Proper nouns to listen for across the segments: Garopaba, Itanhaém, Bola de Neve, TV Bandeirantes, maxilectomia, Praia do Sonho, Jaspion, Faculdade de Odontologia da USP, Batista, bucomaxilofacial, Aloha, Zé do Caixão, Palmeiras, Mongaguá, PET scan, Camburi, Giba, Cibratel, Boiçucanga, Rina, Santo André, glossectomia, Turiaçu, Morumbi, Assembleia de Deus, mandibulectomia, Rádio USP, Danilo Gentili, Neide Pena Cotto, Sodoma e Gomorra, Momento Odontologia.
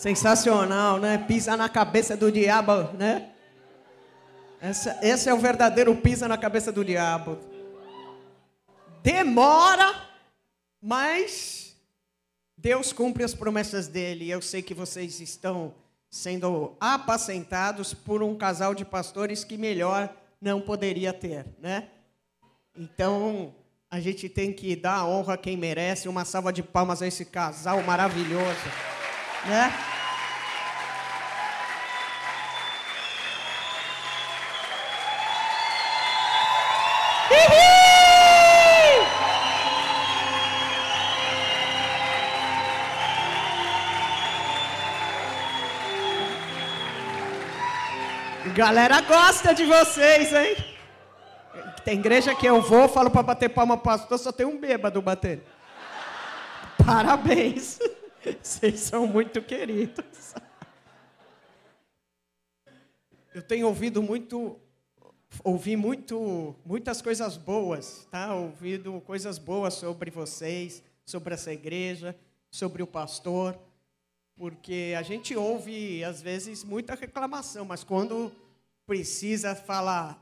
Sensacional, né? Pisa na cabeça do diabo, né? Esse é o verdadeiro pisa na cabeça do diabo. Demora, mas Deus cumpre as promessas dele. Eu sei que vocês estão sendo apacentados por um casal de pastores que melhor não poderia ter, né? Então, a gente tem que dar a honra a quem merece. Uma salva de palmas a esse casal maravilhoso, né? Galera gosta de vocês, hein? Tem igreja que eu vou, falo para bater palma, pastor, só tem um bêbado batendo. Parabéns. Vocês são muito queridos. Eu tenho ouvido muitas coisas boas, tá? Ouvido coisas boas sobre vocês, sobre essa igreja, sobre o pastor. Porque a gente ouve, às vezes, muita reclamação, mas quando precisa falar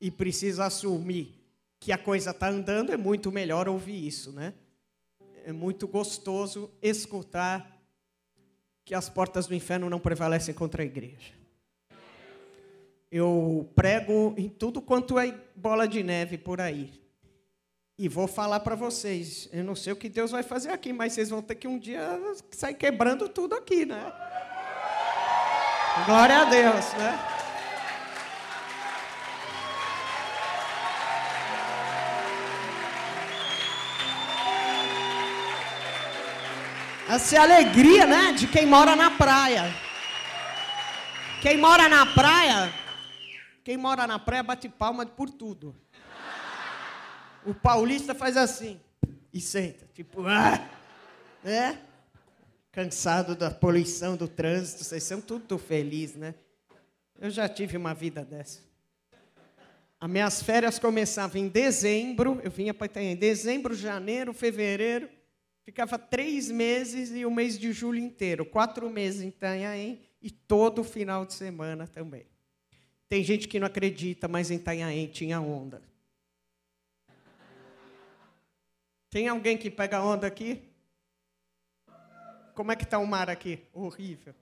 e precisa assumir que a coisa está andando, é muito melhor ouvir isso, né? É muito gostoso escutar que as portas do inferno não prevalecem contra a igreja. Eu prego em tudo quanto é bola de neve por aí. E vou falar para vocês, eu não sei o que Deus vai fazer aqui, mas vocês vão ter que um dia sair quebrando tudo aqui, né? Glória a Deus, né? Essa é a alegria, né, de quem mora na praia. Quem mora na praia bate palma por tudo. O paulista faz assim e senta, tipo, né? Cansado da poluição, do trânsito, vocês são tudo felizes, né? Eu já tive uma vida dessa. As minhas férias começavam em dezembro, eu vinha para Itanhaém, dezembro, janeiro, fevereiro, ficava 3 meses e o mês de julho inteiro, 4 meses em Itanhaém e todo final de semana também. Tem gente que não acredita, mas em Itanhaém tinha onda. Tem alguém que pega onda aqui? Como é que está o mar aqui? Horrível.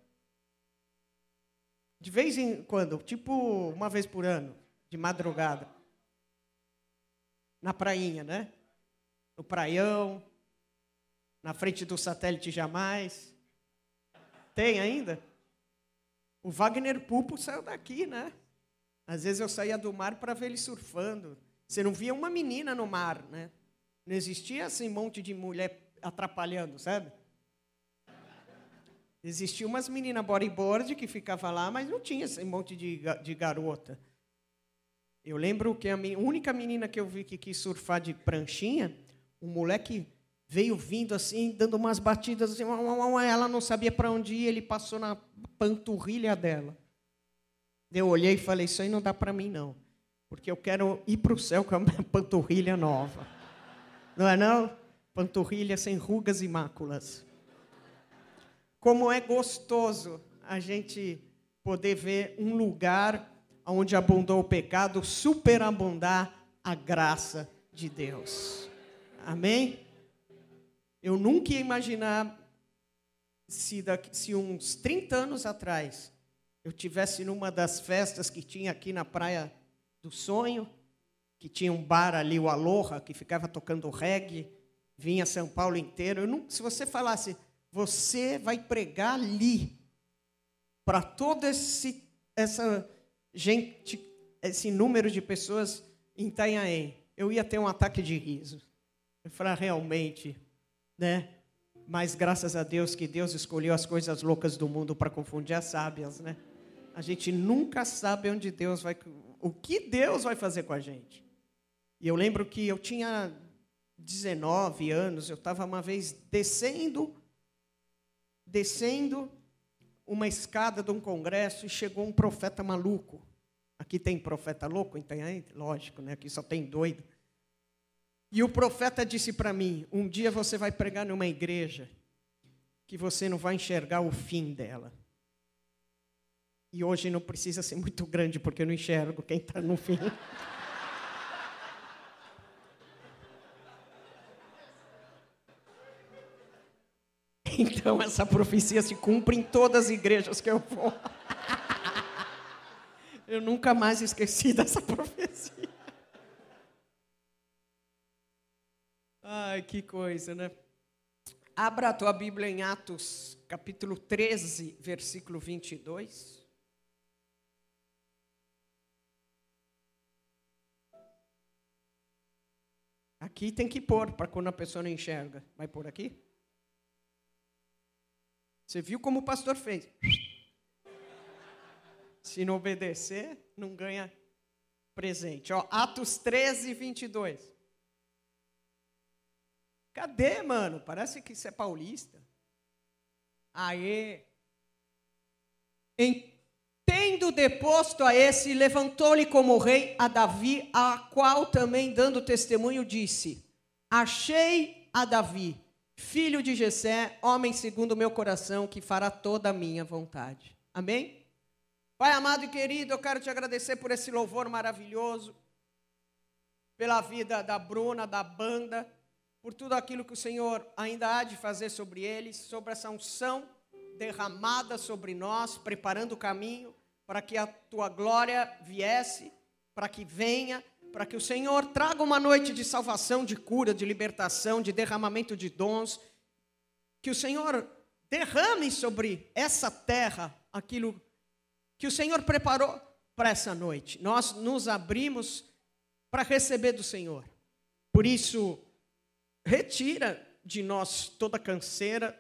De vez em quando, tipo uma vez por ano, de madrugada. Na prainha, né? No praião, na frente do satélite jamais. Tem ainda? O Wagner Pupo saiu daqui, né? Às vezes eu saía do mar para ver ele surfando. Você não via uma menina no mar, né? Não existia assim um monte de mulher atrapalhando, sabe? Existia umas meninas bodyboard que ficavam lá, mas não tinha assim um monte de garota. Eu lembro que a única menina que eu vi que quis surfar de pranchinha, um moleque veio vindo assim, dando umas batidas, assim, ela não sabia para onde ir, ele passou na panturrilha dela. Eu olhei e falei, isso aí não dá para mim, não, porque eu quero ir para o céu com a minha panturrilha nova. Não é, não? Panturrilha sem rugas e máculas. Como é gostoso a gente poder ver um lugar onde abundou o pecado superabundar a graça de Deus. Amém? Eu nunca ia imaginar se uns 30 anos atrás eu tivesse numa das festas que tinha aqui na Praia do Sonho, que tinha um bar ali, o Aloha, que ficava tocando reggae, vinha São Paulo inteiro. Eu não, se você falasse, você vai pregar ali, para todo esse número de pessoas em Itanhaém, eu ia ter um ataque de riso. Eu falei, realmente, né? Mas graças a Deus que Deus escolheu as coisas loucas do mundo para confundir as sábias, né? A gente nunca sabe onde Deus vai, o que Deus vai fazer com a gente. E eu lembro que eu tinha 19 anos, eu estava uma vez descendo uma escada de um congresso e chegou um profeta maluco. Aqui tem profeta louco? Então, lógico, né? Aqui só tem doido. E o profeta disse para mim, um dia você vai pregar numa igreja que você não vai enxergar o fim dela. E hoje não precisa ser muito grande, porque eu não enxergo quem está no fim. Então, essa profecia se cumpre em todas as igrejas que eu vou. Eu nunca mais esqueci dessa profecia. Ai, que coisa, né? Abra a tua Bíblia em Atos, capítulo 13, versículo 22. Aqui tem que pôr, para quando a pessoa não enxerga. Vai pôr aqui? Você viu como o pastor fez? Se não obedecer, não ganha presente. Ó, Atos 13, 22. Cadê, mano? Parece que isso é paulista. Aê! Tendo deposto a esse, levantou-lhe como rei a Davi, a qual também, dando testemunho, disse: achei a Davi, filho de Jessé, homem segundo o meu coração, que fará toda a minha vontade. Amém? Pai amado e querido, eu quero te agradecer por esse louvor maravilhoso, pela vida da Bruna, da banda, por tudo aquilo que o Senhor ainda há de fazer sobre eles, sobre essa unção derramada sobre nós, preparando o caminho para que a tua glória viesse, para que venha, para que o Senhor traga uma noite de salvação, de cura, de libertação, de derramamento de dons, que o Senhor derrame sobre essa terra aquilo que o Senhor preparou para essa noite. Nós nos abrimos para receber do Senhor. Por isso, retira de nós toda canseira,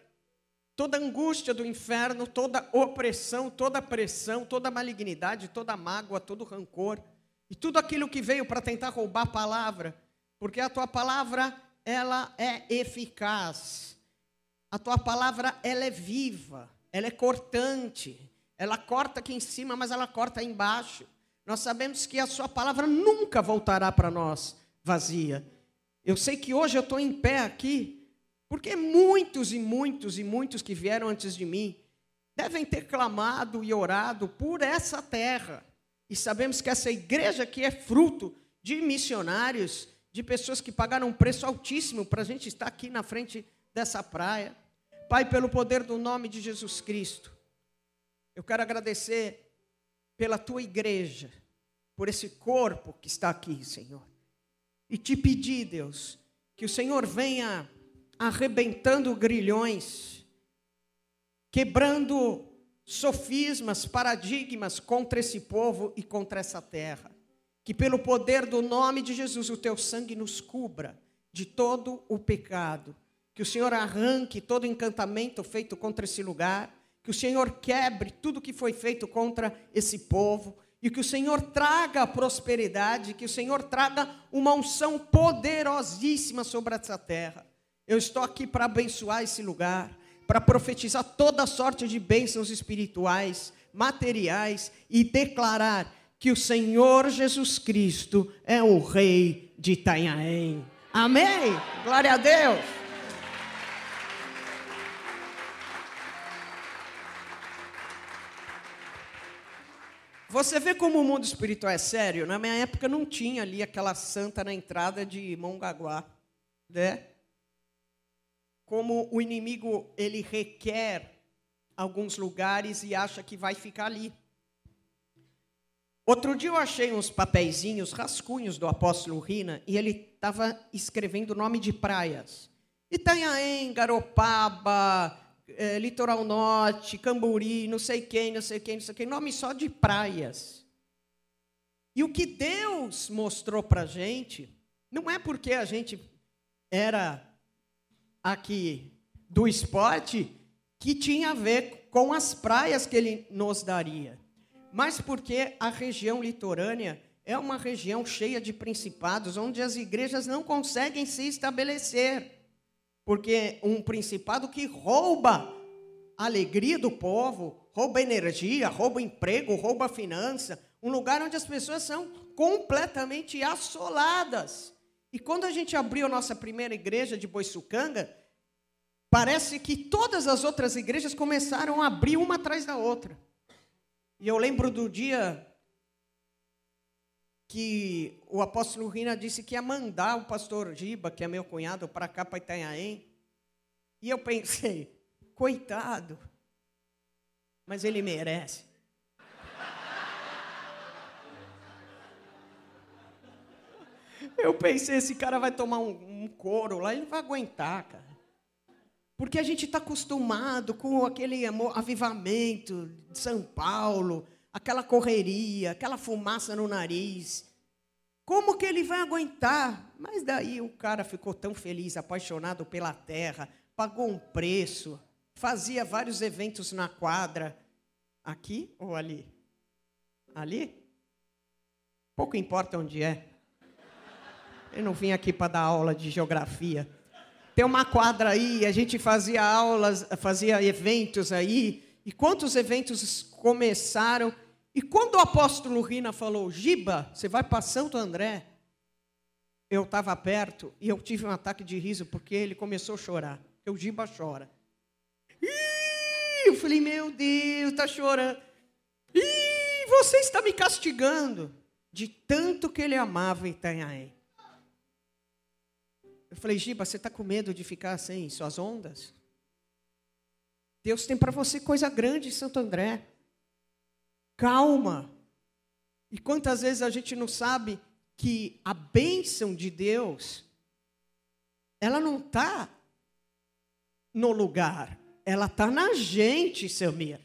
toda angústia do inferno, toda opressão, toda pressão, toda malignidade, toda mágoa, todo rancor e tudo aquilo que veio para tentar roubar a palavra, porque a tua palavra, ela é eficaz, a tua palavra, ela é viva, ela é cortante, ela corta aqui em cima, mas ela corta aí embaixo. Nós sabemos que a sua palavra nunca voltará para nós vazia. Eu sei que hoje eu estou em pé aqui, porque muitos e muitos e muitos que vieram antes de mim devem ter clamado e orado por essa terra. E sabemos que essa igreja aqui é fruto de missionários, de pessoas que pagaram um preço altíssimo para a gente estar aqui na frente dessa praia. Pai, pelo poder do nome de Jesus Cristo, eu quero agradecer pela tua igreja, por esse corpo que está aqui, Senhor. E te pedir, Deus, que o Senhor venha arrebentando grilhões, quebrando sofismas, paradigmas contra esse povo e contra essa terra. Que pelo poder do nome de Jesus, o teu sangue nos cubra de todo o pecado. Que o Senhor arranque todo encantamento feito contra esse lugar. Que o Senhor quebre tudo que foi feito contra esse povo. E que o Senhor traga prosperidade, que o Senhor traga uma unção poderosíssima sobre essa terra. Eu estou aqui para abençoar esse lugar, para profetizar toda sorte de bênçãos espirituais, materiais e declarar que o Senhor Jesus Cristo é o Rei de Itanhaém. Amém? Glória a Deus! Você vê como o mundo espiritual é sério? Na minha época não tinha ali aquela santa na entrada de Mongaguá, né? Como o inimigo, ele requer alguns lugares e acha que vai ficar ali. Outro dia eu achei uns papeizinhos, rascunhos do apóstolo Rina, e ele estava escrevendo o nome de praias. Itanhaém, Garopaba, Litoral Norte, Camburi, não sei quem, nome só de praias. E o que Deus mostrou para a gente, não é porque a gente era aqui do esporte, que tinha a ver com as praias que ele nos daria, mas porque a região litorânea é uma região cheia de principados, onde as igrejas não conseguem se estabelecer, porque um principado que rouba a alegria do povo, rouba energia, rouba emprego, rouba finança, um lugar onde as pessoas são completamente assoladas. E quando a gente abriu a nossa primeira igreja de Boiçucanga, Parece que todas as outras igrejas começaram a abrir uma atrás da outra. E eu lembro do dia que o apóstolo Rina disse que ia mandar o pastor Giba, que é meu cunhado, para cá, para Itanhaém. E eu pensei, coitado, mas ele merece. Eu pensei, esse cara vai tomar um couro lá, ele não vai aguentar, cara. Porque a gente está acostumado com aquele avivamento de São Paulo, aquela correria, aquela fumaça no nariz. Como que ele vai aguentar? Mas daí o cara ficou tão feliz, apaixonado pela terra, pagou um preço, fazia vários eventos na quadra. Aqui ou ali? Ali? Pouco importa onde é. Eu não vim aqui para dar aula de geografia. Tem uma quadra aí, a gente fazia aulas, fazia eventos aí. E quantos eventos começaram? E quando o apóstolo Rina falou, Giba, você vai para Santo André? Eu estava perto e eu tive um ataque de riso, porque ele começou a chorar. Porque o Giba chora. Eu falei, meu Deus, está chorando. Você está me castigando. De tanto que ele amava Itanhaém. Eu falei, Giba, você está com medo de ficar sem suas ondas? Deus tem para você coisa grande em Santo André. Calma. E quantas vezes a gente não sabe que a bênção de Deus, ela não está no lugar, ela está na gente, seu Mir.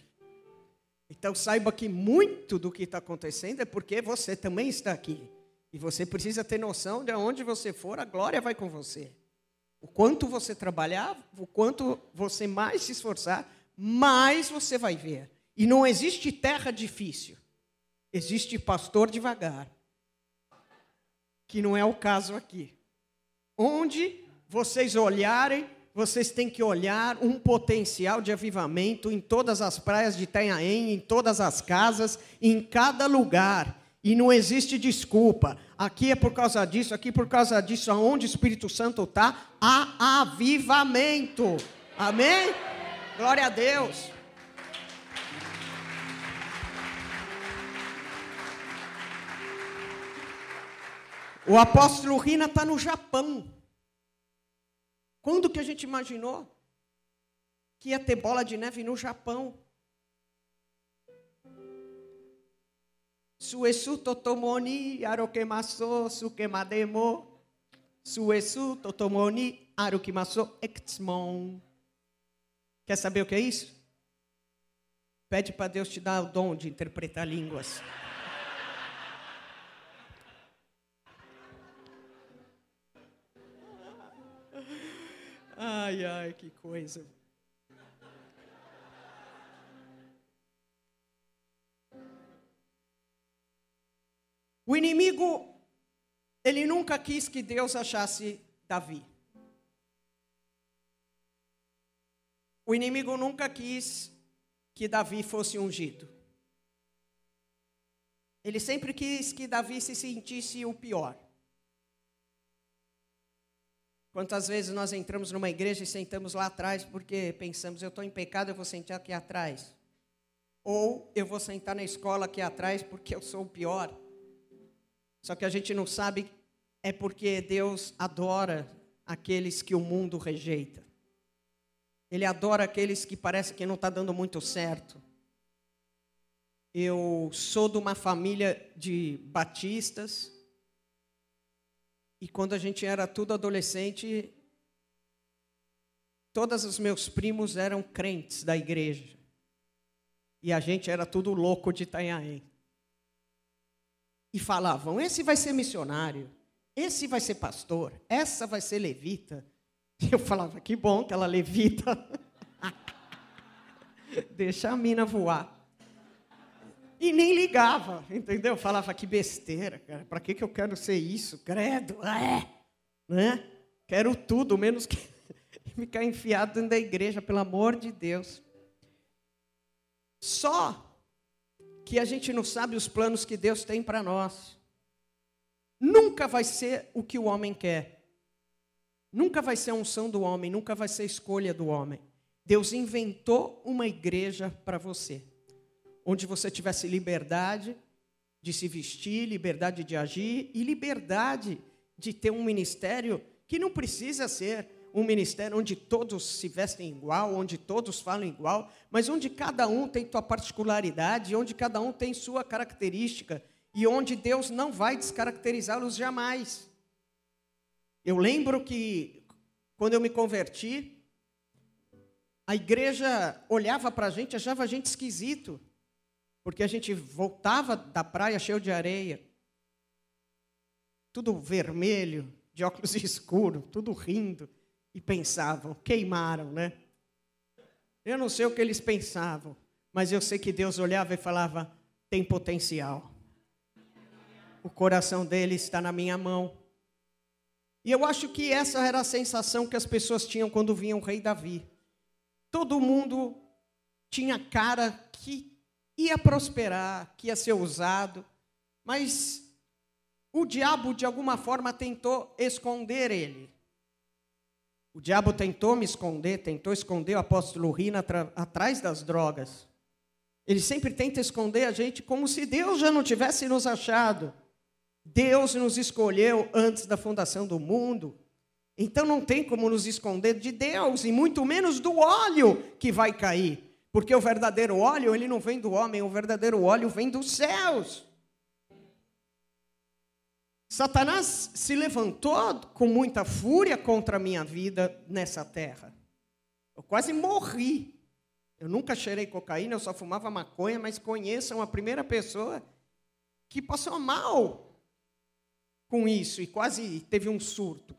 Então saiba que muito do que está acontecendo é porque você também está aqui. E você precisa ter noção de onde você for, a glória vai com você. O quanto você trabalhar, o quanto você mais se esforçar, mais você vai ver. E não existe terra difícil. Existe pastor devagar. Que não é o caso aqui. Onde vocês olharem, vocês têm que olhar um potencial de avivamento em todas as praias de Itanhaém, em todas as casas, em cada lugar. E não existe desculpa. Aqui é por causa disso, aqui por causa disso. Aonde o Espírito Santo está, há avivamento. Amém? Glória a Deus. O apóstolo Rina está no Japão. Quando que a gente imaginou que ia ter bola de neve no Japão? Suesu totomoni arokemaso sukemademo. Suesu totomoni arokemaso ektsmon. Quer saber o que é isso? Pede para Deus te dar o dom de interpretar línguas. Ai, ai, que coisa. O inimigo, ele nunca quis que Deus achasse Davi. O inimigo nunca quis que Davi fosse ungido. Ele sempre quis que Davi se sentisse o pior. Quantas vezes nós entramos numa igreja e sentamos lá atrás porque pensamos, eu estou em pecado, eu vou sentar aqui atrás. Ou eu vou sentar na escola aqui atrás porque eu sou o pior. Só que a gente não sabe, é porque Deus adora aqueles que o mundo rejeita. Ele adora aqueles que parece que não está dando muito certo. Eu sou de uma família de batistas. E quando a gente era tudo adolescente, todos os meus primos eram crentes da igreja. E a gente era tudo louco de Itanhaém. E falavam, esse vai ser missionário, esse vai ser pastor, essa vai ser levita. E eu falava, que bom que ela levita. Deixa a mina voar. E nem ligava, entendeu? Eu falava, que besteira, cara. Para que eu quero ser isso? Credo, né? Quero tudo, menos que ficar enfiado dentro da igreja, pelo amor de Deus. Só que a gente não sabe os planos que Deus tem para nós. Nunca vai ser o que o homem quer. Nunca vai ser a unção do homem, nunca vai ser a escolha do homem. Deus inventou uma igreja para você, onde você tivesse liberdade de se vestir, liberdade de agir e liberdade de ter um ministério que não precisa ser um ministério onde todos se vestem igual, onde todos falam igual, mas onde cada um tem sua particularidade, onde cada um tem sua característica e onde Deus não vai descaracterizá-los jamais. Eu lembro que, quando eu me converti, a igreja olhava para a gente, achava a gente esquisito, porque a gente voltava da praia cheio de areia, tudo vermelho, de óculos escuros, tudo rindo, e pensavam, queimaram, né? Eu não sei o que eles pensavam, mas eu sei que Deus olhava e falava, tem potencial. O coração dele está na minha mão. E eu acho que essa era a sensação que as pessoas tinham quando vinha o rei Davi. Todo mundo tinha cara que ia prosperar, que ia ser usado, mas o diabo, de alguma forma, tentou esconder ele. O diabo tentou me esconder, tentou esconder o apóstolo Rina atrás das drogas. Ele sempre tenta esconder a gente como se Deus já não tivesse nos achado. Deus nos escolheu antes da fundação do mundo, então não tem como nos esconder de Deus, e muito menos do óleo que vai cair, porque o verdadeiro óleo, ele não vem do homem, o verdadeiro óleo vem dos céus. Satanás se levantou com muita fúria contra a minha vida nessa terra. Eu quase morri, eu nunca cheirei cocaína, eu só fumava maconha, mas conheçam a primeira pessoa que passou mal com isso, e quase teve um surto.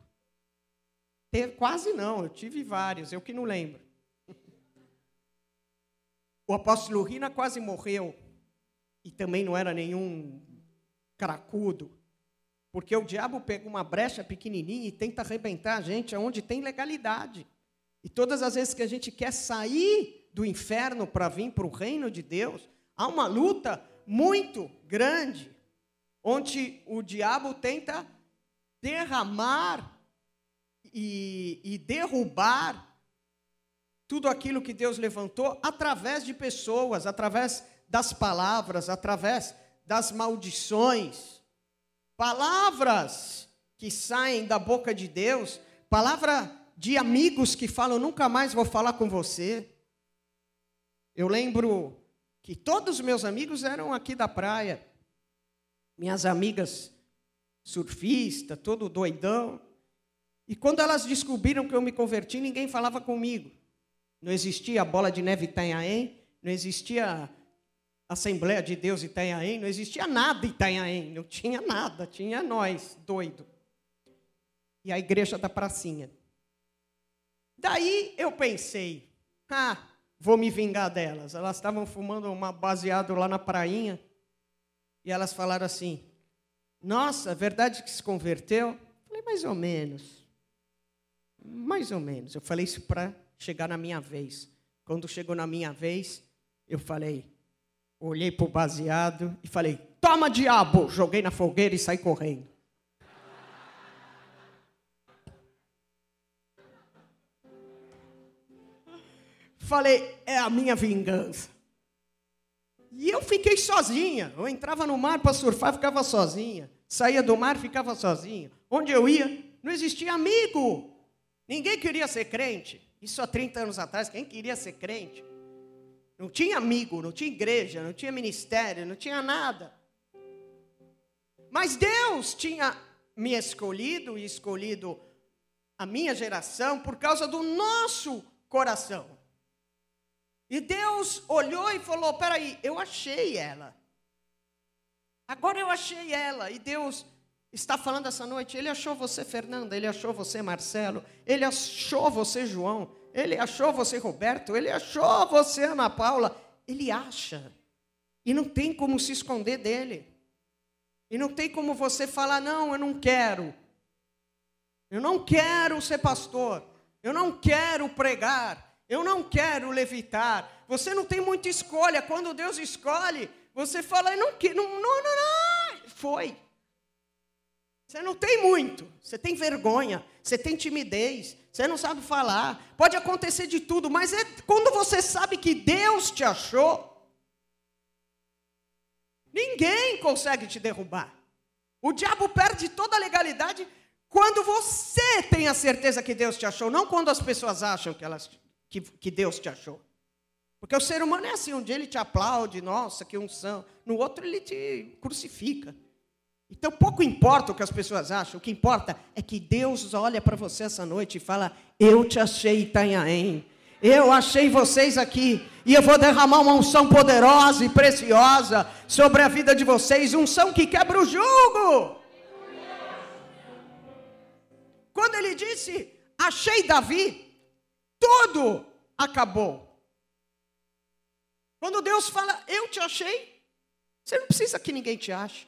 Quase não, eu tive vários, eu que não lembro. O apóstolo Rina quase morreu, e também não era nenhum cracudo, porque o diabo pega uma brecha pequenininha e tenta arrebentar a gente aonde tem legalidade. E todas as vezes que a gente quer sair do inferno para vir para o reino de Deus, há uma luta muito grande, onde o diabo tenta derramar e derrubar tudo aquilo que Deus levantou através de pessoas, através das palavras, através das maldições. Palavras que saem da boca de Deus, palavra de amigos que falam, nunca mais vou falar com você. Eu lembro que todos os meus amigos eram aqui da praia. Minhas amigas surfistas, todo doidão. E quando elas descobriram que eu me converti, ninguém falava comigo. Não existia a Bola de Neve Itanhaém, não existia a Assembleia de Deus Itanhaém, não existia nada Itanhaém, não tinha nada, tinha nós, doido. E a igreja da pracinha. Daí eu pensei, vou me vingar delas. Elas estavam fumando um baseado lá na prainha. E elas falaram assim, nossa, verdade que se converteu? Eu falei, mais ou menos. Mais ou menos. Eu falei isso para chegar na minha vez. Quando chegou na minha vez, eu falei, olhei para o baseado e falei, toma, diabo! Joguei na fogueira e saí correndo. Falei, é a minha vingança. E eu fiquei sozinha, eu entrava no mar para surfar, ficava sozinha, saía do mar, ficava sozinha. Onde eu ia, não existia amigo, ninguém queria ser crente. Isso há 30 anos atrás, quem queria ser crente? Não tinha amigo, não tinha igreja, não tinha ministério, não tinha nada. Mas Deus tinha me escolhido e escolhido a minha geração por causa do nosso coração. E Deus olhou e falou, peraí, eu achei ela. Agora eu achei ela. E Deus está falando essa noite, Ele achou você, Fernanda, Ele achou você, Marcelo, Ele achou você, João, Ele achou você, Roberto, Ele achou você, Ana Paula. Ele acha. E não tem como se esconder dEle. E não tem como você falar, não, eu não quero. Eu não quero ser pastor. Eu não quero pregar. Eu não quero levitar. Você não tem muita escolha. Quando Deus escolhe, você fala, eu não quero. Não, não, não. Foi. Você não tem muito, você tem vergonha, você tem timidez, você não sabe falar, pode acontecer de tudo, mas é quando você sabe que Deus te achou, ninguém consegue te derrubar. O diabo perde toda a legalidade quando você tem a certeza que Deus te achou, não quando as pessoas acham que, que Deus te achou. Porque o ser humano é assim, um dia ele te aplaude, nossa, que unção, no outro ele te crucifica. Então, pouco importa o que as pessoas acham, o que importa é que Deus olha para você essa noite e fala, eu te achei, Itanhaém, eu achei vocês aqui, e eu vou derramar uma unção poderosa e preciosa sobre a vida de vocês, unção que quebra o jugo. Quando ele disse, achei Davi, tudo acabou. Quando Deus fala, eu te achei, você não precisa que ninguém te ache.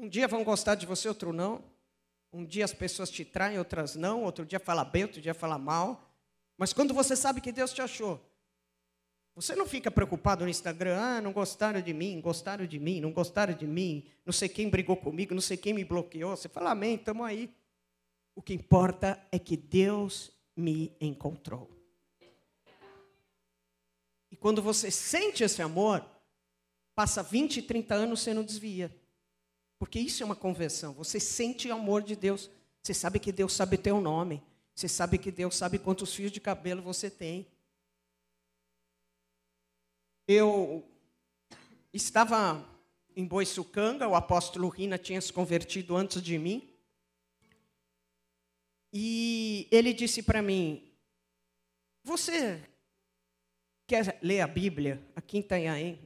Um dia vão gostar de você, outro não. Um dia as pessoas te traem, outras não. Outro dia fala bem, outro dia fala mal. Mas quando você sabe que Deus te achou, você não fica preocupado no Instagram. Ah, não gostaram de mim, gostaram de mim, não gostaram de mim. Não sei quem brigou comigo, não sei quem me bloqueou. Você fala, amém, estamos aí. O que importa é que Deus me encontrou. E quando você sente esse amor, passa 20, 30 anos, você não desvia. Porque isso é uma conversão. Você sente o amor de Deus. Você sabe que Deus sabe teu nome. Você sabe que Deus sabe quantos fios de cabelo você tem. Eu estava em Boiçucanga. O apóstolo Rina tinha se convertido antes de mim. E ele disse para mim, você quer ler a Bíblia aqui em Itanhaém,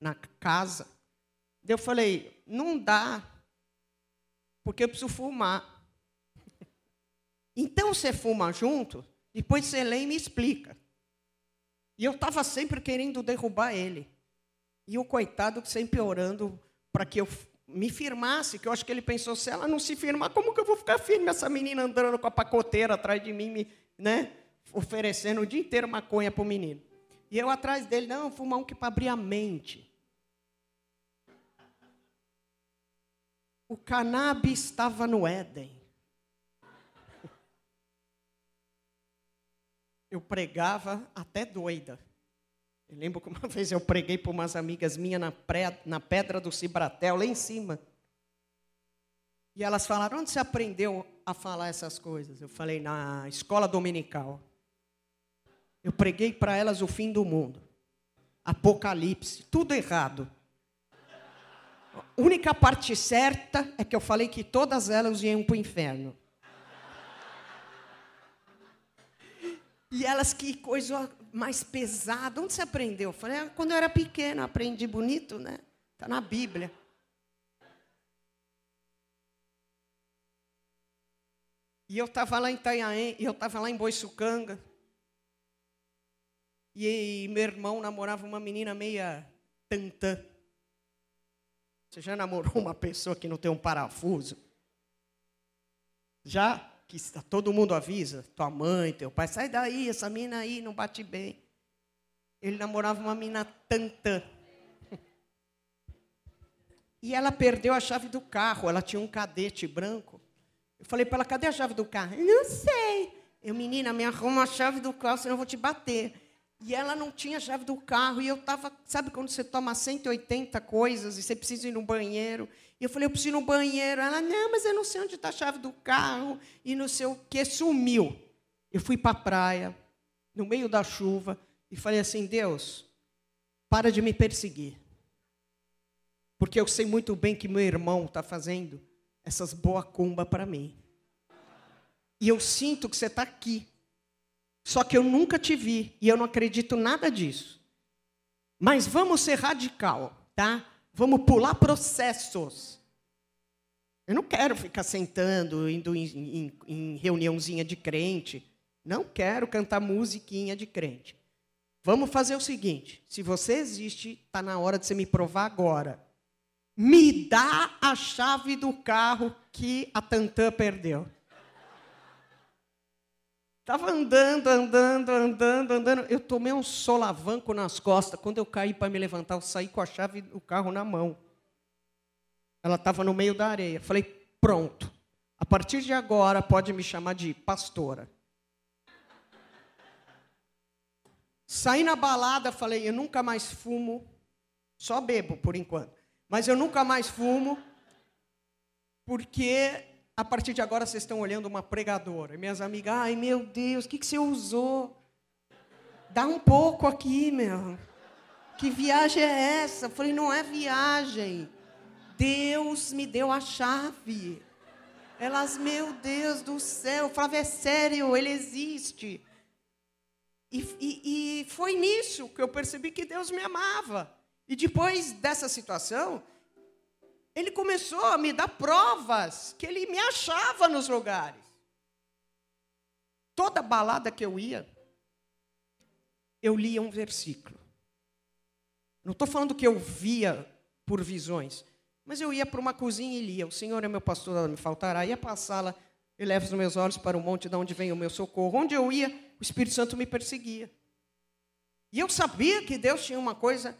na casa? Eu falei, não dá, porque eu preciso fumar. Então, você fuma junto, depois você lê e me explica. E eu estava sempre querendo derrubar ele. E o coitado sempre orando para que eu me firmasse, que eu acho que ele pensou, se ela não se firmar, como que eu vou ficar firme? Essa menina andando com a pacoteira atrás de mim, oferecendo o dia inteiro maconha para o menino. E eu atrás dele, não, fumar um que para abrir a mente. O cannabis estava no Éden. Eu pregava até doida. Eu lembro que uma vez eu preguei para umas amigas minhas na pedra do Cibratel, lá em cima. E elas falaram, onde você aprendeu a falar essas coisas? Eu falei, na escola dominical. Eu preguei para elas o fim do mundo. Apocalipse, tudo errado. A única parte certa é que eu falei que todas elas iam para o inferno. E elas, que coisa mais pesada. Onde você aprendeu? Eu falei, quando eu era pequena, aprendi bonito, né? Está na Bíblia. E eu estava lá em Itanhaém, e eu estava lá em Boiçucanga. E meu irmão namorava uma menina meia tantã. Você já namorou uma pessoa que não tem um parafuso? Já que todo mundo avisa, tua mãe, teu pai, sai daí, essa mina aí não bate bem. Ele namorava uma mina tantã. E ela perdeu a chave do carro, ela tinha um cadete branco. Eu falei para ela, cadê a chave do carro? Não sei. Eu, menina, me arruma a chave do carro, senão eu vou te bater. E ela não tinha chave do carro, e eu estava... Sabe quando você toma 180 coisas e você precisa ir no banheiro? E eu falei, eu preciso ir no banheiro. Ela, não, mas eu não sei onde está a chave do carro, e não sei o quê, sumiu. Eu fui para a praia, no meio da chuva, e falei assim, Deus, para de me perseguir. Porque eu sei muito bem que meu irmão está fazendo essas boacumbas para mim. E eu sinto que você está aqui. Só que eu nunca te vi e eu não acredito nada disso. Mas vamos ser radical, tá? Vamos pular processos. Eu não quero ficar sentando, indo em reuniãozinha de crente. Não quero cantar musiquinha de crente. Vamos fazer o seguinte, se você existe, está na hora de você me provar agora. Me dá a chave do carro que a tantã perdeu. Estava andando. Eu tomei um solavanco nas costas. Quando eu caí para me levantar, eu saí com a chave do carro na mão. Ela estava no meio da areia. Falei, pronto. A partir de agora, pode me chamar de pastora. Saí na balada, falei, eu nunca mais fumo. Só bebo, por enquanto. Mas eu nunca mais fumo, porque a partir de agora vocês estão olhando uma pregadora. E minhas amigas, ai, meu Deus, o que você usou? Dá um pouco aqui, meu. Que viagem é essa? Eu falei, não é viagem. Deus me deu a chave. Elas, meu Deus do céu. Eu falava, é sério, ele existe. E foi nisso que eu percebi que Deus me amava. E depois dessa situação, ele começou a me dar provas que ele me achava nos lugares. Toda balada que eu ia, eu lia um versículo. Não estou falando que eu via por visões, mas eu ia para uma cozinha e lia. O Senhor é meu pastor, não me faltará. Ia passá-la, e leva os meus olhos para o monte de onde vem o meu socorro. Onde eu ia, o Espírito Santo me perseguia. E eu sabia que Deus tinha uma coisa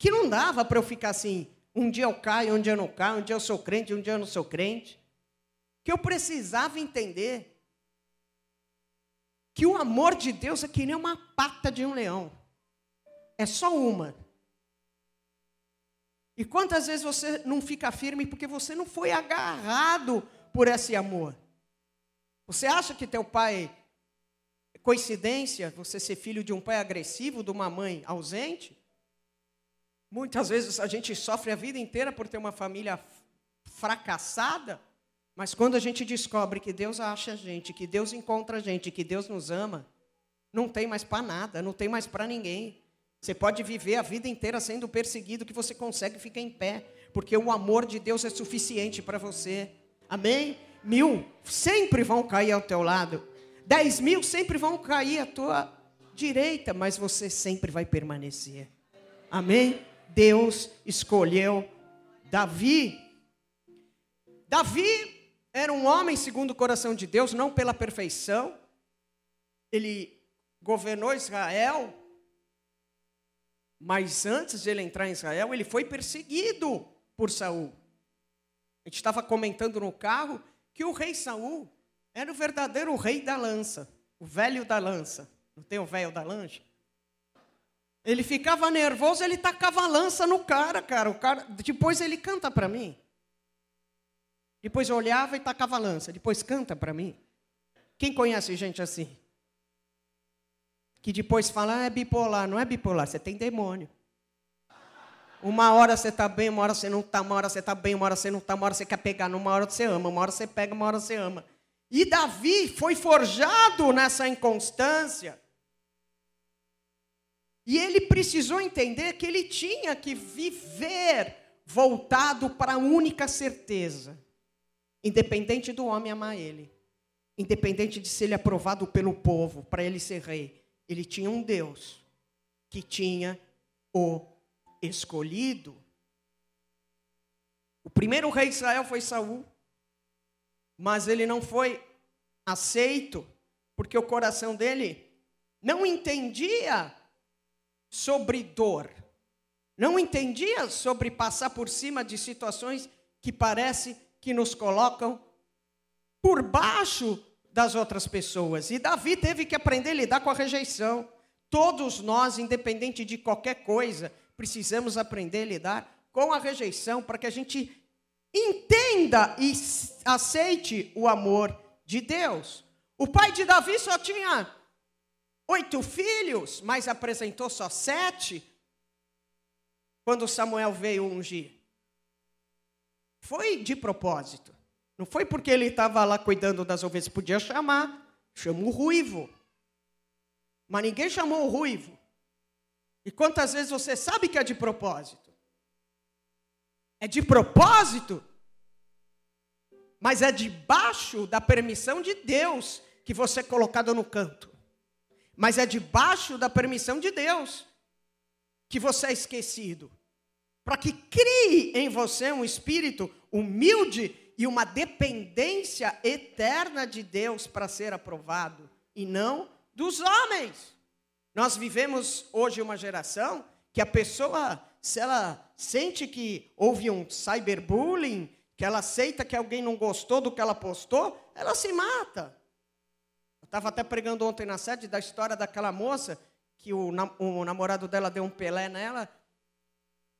que não dava para eu ficar assim, um dia eu caio, um dia eu não caio, um dia eu sou crente, um dia eu não sou crente. Que eu precisava entender que o amor de Deus é que nem uma pata de um leão. É só uma. E quantas vezes você não fica firme porque você não foi agarrado por esse amor? Você acha que teu pai... Coincidência, você ser filho de um pai agressivo, de uma mãe ausente? Muitas vezes a gente sofre a vida inteira por ter uma família fracassada, mas quando a gente descobre que Deus acha a gente, que Deus encontra a gente, que Deus nos ama, não tem mais para nada, não tem mais para ninguém. Você pode viver a vida inteira sendo perseguido, que você consegue ficar em pé, porque o amor de Deus é suficiente para você. Amém? 1000 sempre vão cair ao teu lado, 10.000 sempre vão cair à tua direita, mas você sempre vai permanecer. Amém? Deus escolheu Davi. Davi era um homem segundo o coração de Deus, não pela perfeição. Ele governou Israel, mas antes de ele entrar em Israel, ele foi perseguido por Saul. A gente estava comentando no carro que o rei Saul era o verdadeiro rei da lança, o velho da lança. Não tem o velho da lança? Ele ficava nervoso, ele tacava a lança no cara, cara. O cara, depois ele canta para mim. Depois eu olhava e tacava a lança. Depois canta para mim. Quem conhece gente assim? Que depois fala, ah, é bipolar. Não é bipolar, você tem demônio. Uma hora você está bem, uma hora você não está. Uma hora você está bem, uma hora você não está. Uma hora você quer pegar, uma hora você ama. Uma hora você pega, uma hora você ama. E Davi foi forjado nessa inconstância. E ele precisou entender que ele tinha que viver voltado para a única certeza. Independente do homem amar ele. Independente de ser ele aprovado pelo povo, para ele ser rei. Ele tinha um Deus que tinha o escolhido. O primeiro rei de Israel foi Saul. Mas ele não foi aceito, porque o coração dele não entendia sobre dor, não entendia sobre passar por cima de situações que parece que nos colocam por baixo das outras pessoas. E Davi teve que aprender a lidar com a rejeição. Todos nós, independente de qualquer coisa, precisamos aprender a lidar com a rejeição para que a gente entenda e aceite o amor de Deus. O pai de Davi só tinha 8 filhos, mas apresentou só 7, quando Samuel veio ungir. Foi de propósito. Não foi porque ele estava lá cuidando das ovelhas, podia chamar. Chamou o ruivo. Mas ninguém chamou o ruivo. E quantas vezes você sabe que é de propósito? É de propósito, mas é debaixo da permissão de Deus que você é colocado no canto. Mas é debaixo da permissão de Deus que você é esquecido. Para que crie em você um espírito humilde e uma dependência eterna de Deus para ser aprovado. E não dos homens. Nós vivemos hoje uma geração que a pessoa, se ela sente que houve um cyberbullying, que ela aceita que alguém não gostou do que ela postou, ela se mata. Eu estava até pregando ontem na sede da história daquela moça, que o namorado dela deu um pelé nela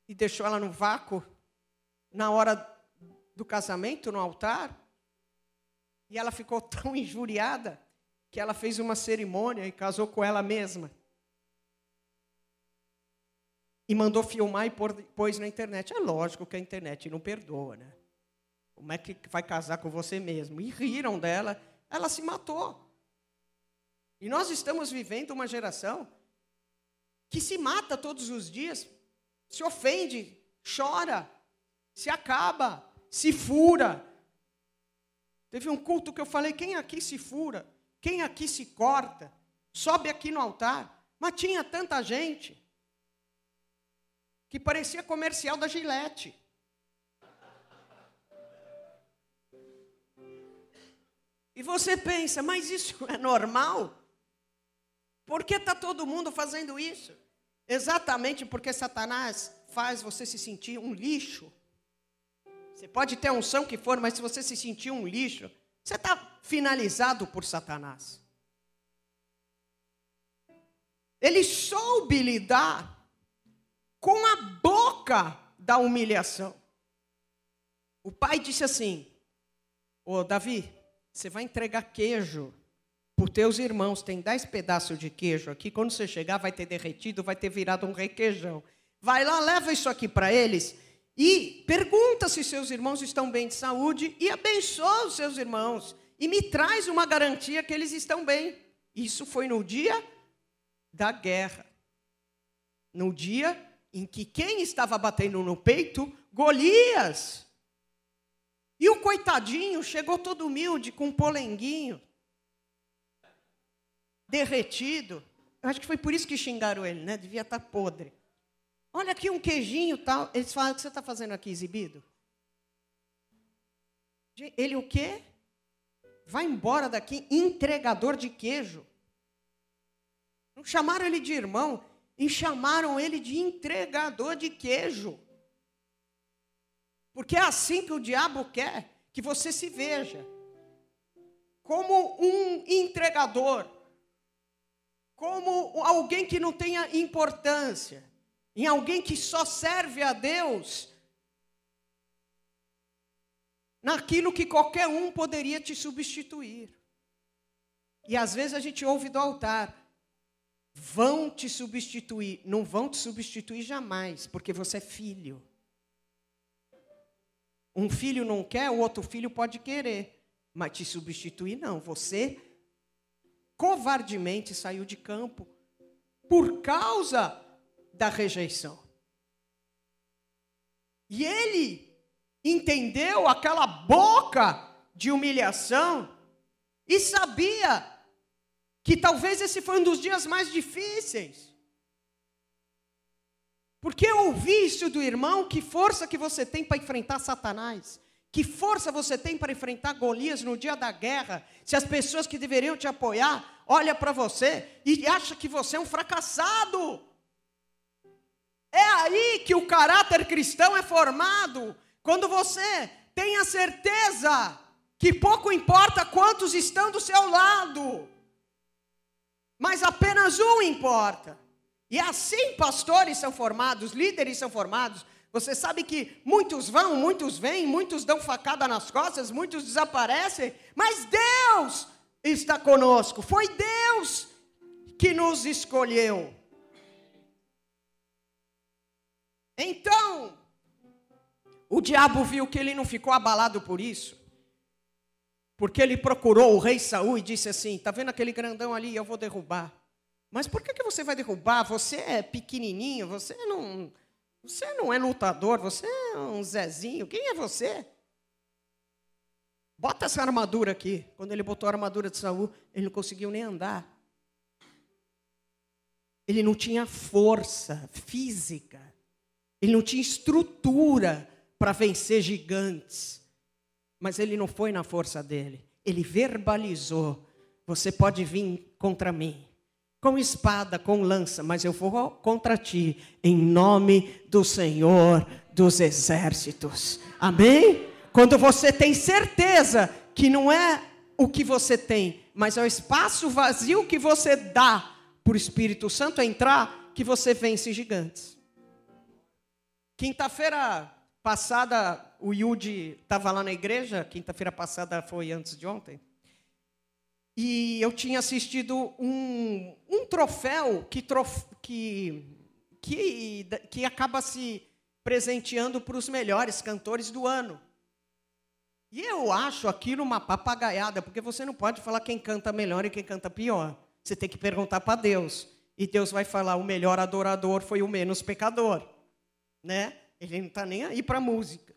e deixou ela no vácuo na hora do casamento, no altar. E ela ficou tão injuriada que ela fez uma cerimônia e casou com ela mesma. E mandou filmar e pôs na internet. É lógico que a internet não perdoa, né? Como é que vai casar com você mesmo? E riram dela, ela se matou. E nós estamos vivendo uma geração que se mata todos os dias, se ofende, chora, se acaba, se fura. Teve um culto que eu falei, quem aqui se fura? Quem aqui se corta? Sobe aqui no altar. Mas tinha tanta gente que parecia comercial da Gillette. E você pensa, mas isso é normal? Por que está todo mundo fazendo isso? Exatamente porque Satanás faz você se sentir um lixo. Você pode ter a unção que for, mas se você se sentir um lixo, você está finalizado por Satanás. Ele soube lidar com a boca da humilhação. O pai disse assim, ô Davi, você vai entregar queijo para os teus irmãos, tem 10 pedaços de queijo aqui, quando você chegar vai ter derretido, vai ter virado um requeijão. Vai lá, leva isso aqui para eles e pergunta se seus irmãos estão bem de saúde e abençoa os seus irmãos e me traz uma garantia que eles estão bem. Isso foi no dia da guerra, no dia em que quem estava batendo no peito? Golias. E o coitadinho chegou todo humilde, com um polenguinho, derretido. Eu acho que foi por isso que xingaram ele, né? Devia estar podre. Olha aqui um queijinho e tal. Eles falam, o que você está fazendo aqui, exibido? Ele o quê? Vai embora daqui, entregador de queijo. Não chamaram ele de irmão, e chamaram ele de entregador de queijo. Porque é assim que o diabo quer que você se veja. Como um entregador. Como alguém que não tenha importância. Em alguém que só serve a Deus. Naquilo que qualquer um poderia te substituir. E às vezes a gente ouve do altar. Vão te substituir. Não vão te substituir jamais. Porque você é filho. Um filho não quer, o outro filho pode querer. Mas te substituir, não. Você covardemente saiu de campo por causa da rejeição. E ele entendeu aquela boca de humilhação e sabia que talvez esse foi um dos dias mais difíceis. Porque eu ouvi isso do irmão, que força que você tem para enfrentar Satanás. Que força você tem para enfrentar Golias no dia da guerra. Se as pessoas que deveriam te apoiar, olham para você e acham que você é um fracassado. É aí que o caráter cristão é formado. Quando você tem a certeza que pouco importa quantos estão do seu lado. Mas apenas um importa. E assim pastores são formados, líderes são formados. Você sabe que muitos vão, muitos vêm, muitos dão facada nas costas, muitos desaparecem. Mas Deus está conosco. Foi Deus que nos escolheu. Então, o diabo viu que ele não ficou abalado por isso. Porque ele procurou o rei Saul e disse assim, está vendo aquele grandão ali? Eu vou derrubar. Mas por que você vai derrubar? Você é pequenininho, você não é lutador, você é um Zezinho. Quem é você? Bota essa armadura aqui. Quando ele botou a armadura de Saul, ele não conseguiu nem andar. Ele não tinha força física. Ele não tinha estrutura para vencer gigantes. Mas ele não foi na força dele. Ele verbalizou. Você pode vir contra mim. com espada, com lança, mas eu vou contra ti, em nome do Senhor dos Exércitos. Amém? Quando você tem certeza que não é o que você tem, mas é o espaço vazio que você dá para o Espírito Santo entrar, que você vence gigantes. Quinta-feira passada, o Yudi estava lá na igreja, quinta-feira passada foi antes de ontem, e eu tinha assistido um troféu que acaba se presenteando para os melhores cantores do ano. E eu acho aquilo uma papagaiada, porque você não pode falar quem canta melhor e quem canta pior. Você tem que perguntar para Deus. E Deus vai falar, o melhor adorador foi o menos pecador. Né? Ele não está nem aí para a música.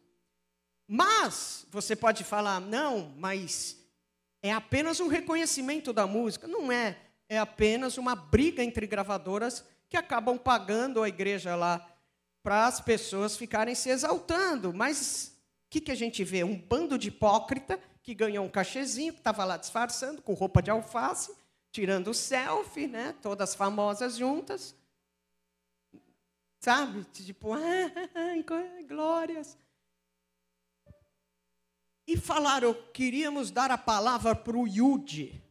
Mas você pode falar, não, mas é apenas um reconhecimento da música. Não é, é apenas uma briga entre gravadoras que acabam pagando a igreja lá para as pessoas ficarem se exaltando. Mas o que a gente vê? Um bando de hipócrita que ganhou um cachezinho, que estava lá disfarçando, com roupa de alface, tirando selfie, né? Todas famosas juntas. Sabe? Tipo, glórias. E falaram, queríamos dar a palavra para o Yudi.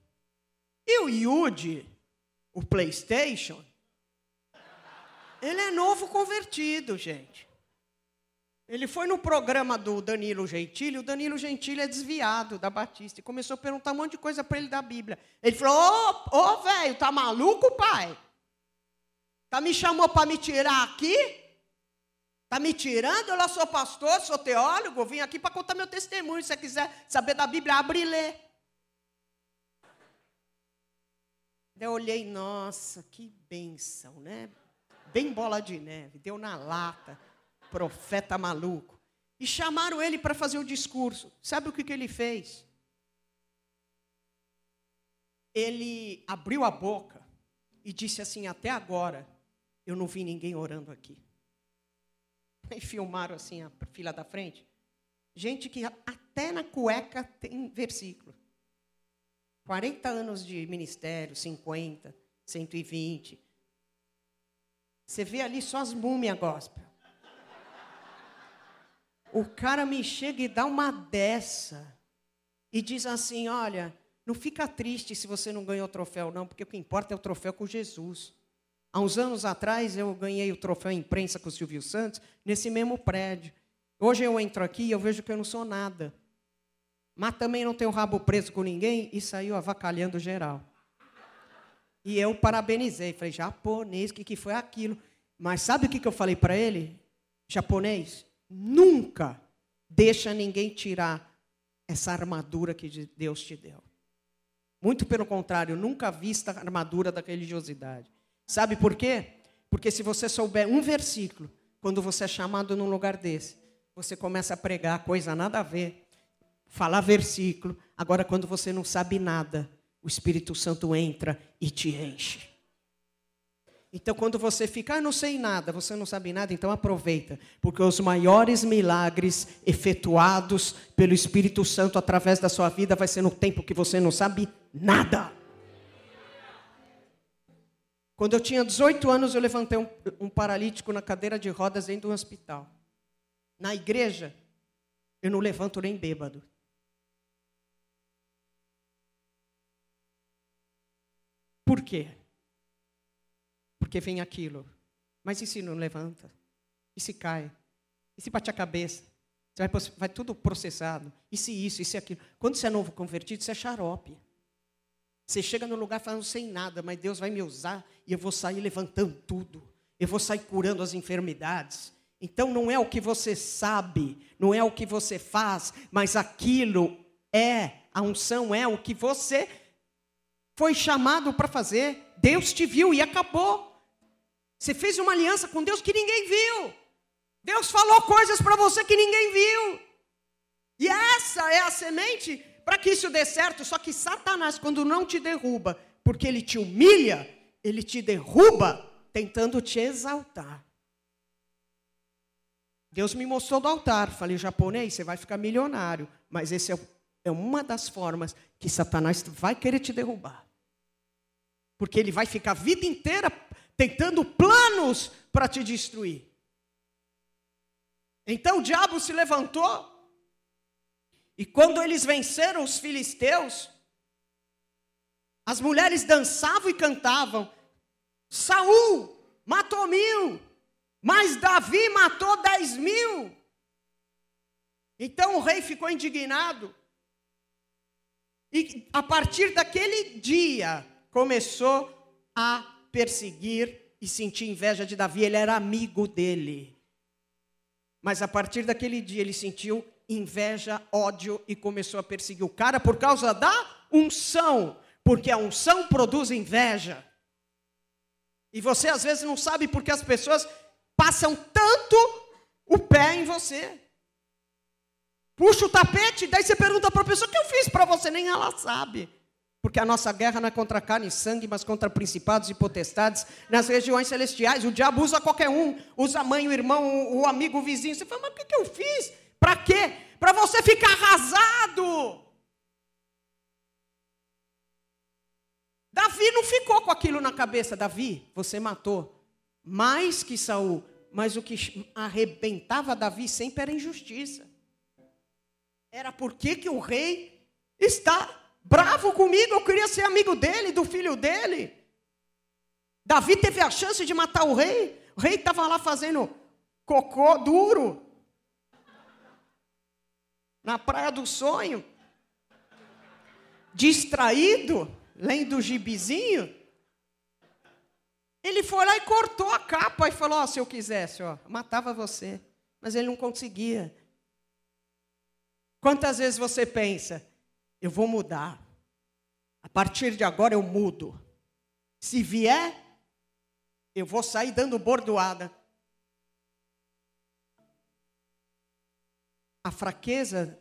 E o Yudi, o PlayStation, ele é novo convertido, gente. Ele foi no programa do Danilo Gentili, o Danilo Gentili é desviado da Batista, e começou a perguntar um monte de coisa para ele da Bíblia. Ele falou, ô velho, tá maluco, pai? Tá me chamou para me tirar aqui? Tá me tirando? Eu lá sou pastor, sou teólogo, vim aqui para contar meu testemunho. Se você quiser saber da Bíblia, abre e lê. Eu olhei, nossa, que bênção, né? Bem bola de neve, deu na lata. Profeta maluco. E chamaram ele para fazer o discurso. Sabe o que ele fez? Ele abriu a boca e disse assim, até agora eu não vi ninguém orando aqui. E filmaram assim a fila da frente. Gente que até na cueca tem versículo. 40 anos de ministério, 50, 120. Você vê ali só as múmias gospel. O cara me chega e dá uma dessa e diz assim, olha, não fica triste se você não ganhou o troféu, não, porque o que importa é o troféu com Jesus. Há uns anos atrás, eu ganhei o troféu imprensa com o Silvio Santos, nesse mesmo prédio. Hoje eu entro aqui e eu vejo que eu não sou nada. Mas também não tenho rabo preso com ninguém e saiu avacalhando geral. E eu parabenizei, falei, japonês, que foi aquilo? Mas sabe o que eu falei para ele? Japonês? Nunca deixa ninguém tirar essa armadura que Deus te deu. Muito pelo contrário, nunca vista a armadura da religiosidade. Sabe por quê? Porque se você souber um versículo, quando você é chamado num lugar desse, você começa a pregar coisa nada a ver, falar versículo. Agora, quando você não sabe nada, o Espírito Santo entra e te enche. Então, quando você fica, eu não sei nada, você não sabe nada, então aproveita. Porque os maiores milagres efetuados pelo Espírito Santo através da sua vida vai ser no tempo que você não sabe nada. Quando eu tinha 18 anos, eu levantei um paralítico na cadeira de rodas dentro de um hospital. Na igreja, eu não levanto nem bêbado. Por quê? Porque vem aquilo. Mas e se não levanta? E se cai? E se bate a cabeça? Vai tudo processado. E se isso, e se aquilo? Quando você é novo convertido, você é xarope. Você chega no lugar falando sem nada, mas Deus vai me usar e eu vou sair levantando tudo. Eu vou sair curando as enfermidades. Então não é o que você sabe, não é o que você faz, mas aquilo é, a unção é o que você foi chamado para fazer. Deus te viu e acabou. Você fez uma aliança com Deus que ninguém viu. Deus falou coisas para você que ninguém viu. E essa é a semente para que isso dê certo. Só que Satanás, quando não te derruba, porque ele te humilha, ele te derruba tentando te exaltar. Deus me mostrou do altar. Falei, japonês, você vai ficar milionário. Mas essa é uma das formas que Satanás vai querer te derrubar. Porque ele vai ficar a vida inteira tentando planos para te destruir. Então o diabo se levantou. E quando eles venceram os filisteus, as mulheres dançavam e cantavam. Saul matou 1000, mas Davi matou 10.000. Então o rei ficou indignado. E a partir daquele dia, começou a perseguir e sentir inveja de Davi. Ele era amigo dele. Mas a partir daquele dia ele sentiu inveja, ódio e começou a perseguir o cara por causa da unção. Porque a unção produz inveja. E você às vezes não sabe porque as pessoas passam tanto o pé em você. Puxa o tapete, daí você pergunta para a pessoa: o que eu fiz para você? Nem ela sabe. Porque a nossa guerra não é contra carne e sangue, mas contra principados e potestades nas regiões celestiais. O diabo usa qualquer um. Usa a mãe, o irmão, o amigo, o vizinho. Você fala: mas o que eu fiz? Para quê? Para você ficar arrasado. Davi não ficou com aquilo na cabeça. Davi, você matou mais que Saul. Mas o que arrebentava Davi sempre era injustiça. Era porque o rei está bravo comigo, eu queria ser amigo dele, do filho dele. Davi teve a chance de matar o rei estava lá fazendo cocô duro, na Praia do Sonho, distraído, lendo o gibizinho. Ele foi lá e cortou a capa e falou: ó, se eu quisesse, ó, matava você. Mas ele não conseguia. Quantas vezes você pensa: eu vou mudar. A partir de agora eu mudo. Se vier, eu vou sair dando bordoada. A fraqueza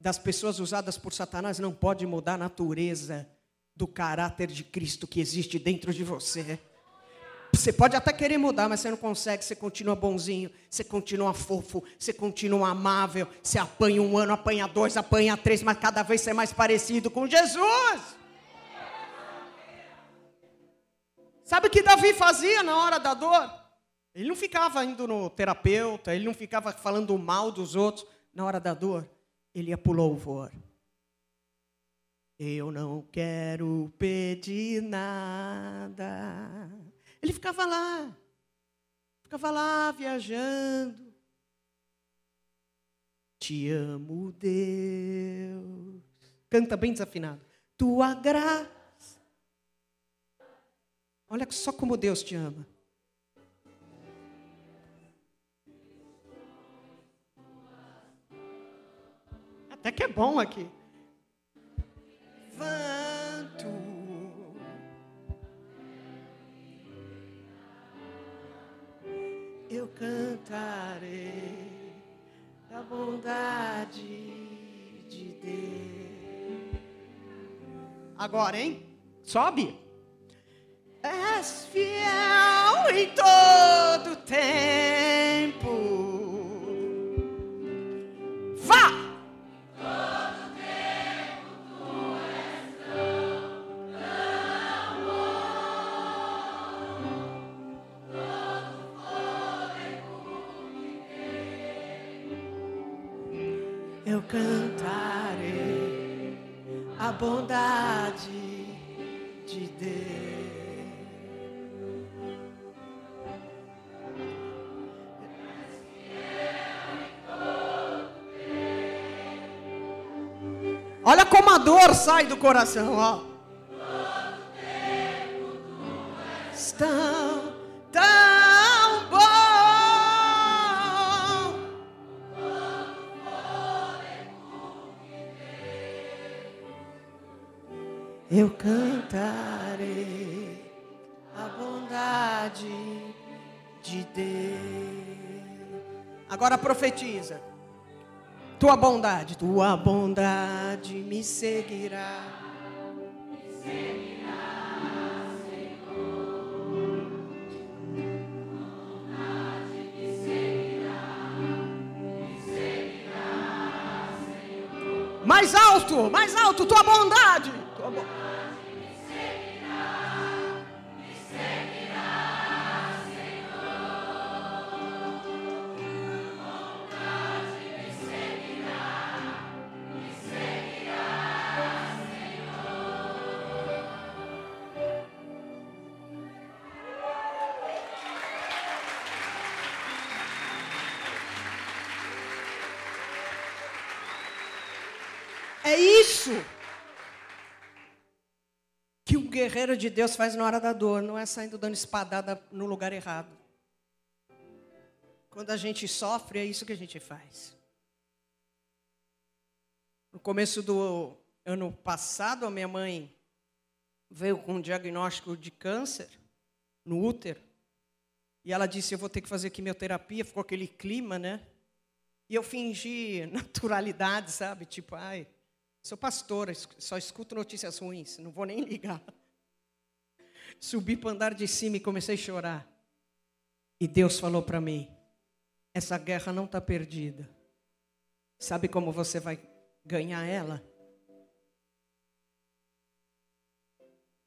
das pessoas usadas por Satanás não pode mudar a natureza do caráter de Cristo que existe dentro de você. Você pode até querer mudar, mas você não consegue. Você continua bonzinho, você continua fofo, você continua amável. Você apanha um ano, apanha 2, apanha 3, mas cada vez você é mais parecido com Jesus. Sabe o que Davi fazia na hora da dor? Ele não ficava indo no terapeuta, ele não ficava falando mal dos outros. Na hora da dor, ele ia para o louvor. Eu não quero pedir nada. Ele ficava lá viajando. Te amo, Deus. Canta bem desafinado. Tua graça. Olha só como Deus te ama. Até que é bom aqui. Vanto. Eu cantarei da bondade de Deus. Agora, hein? Sobe. És fiel em todo tempo. Vá! Em todo tempo tu és tão bom. Eu cantarei a bondade de Deus. És fiel em todo tempo. Olha como a dor sai do coração, ó. Todo tempo tu és tão bom. Eu cantarei a bondade de Deus. Agora profetiza. Tua bondade me seguirá. Me seguirá, Senhor. Bondade me seguirá, Senhor. Mais alto, mais alto. Tua bondade. Tua bondade me seguirá. isso que um guerreiro de Deus faz na hora da dor, não é saindo dando espadada no lugar errado. Quando a gente sofre, é isso que a gente faz. No começo do ano passado, a minha mãe veio com um diagnóstico de câncer no útero. E ela disse, eu vou ter que fazer quimioterapia. Ficou aquele clima, né? E eu fingi naturalidade, sabe? Tipo, ai, sou pastora, só escuto notícias ruins, não vou nem ligar. Subi para o andar de cima e comecei a chorar. E Deus falou para mim, essa guerra não está perdida. Sabe como você vai ganhar ela?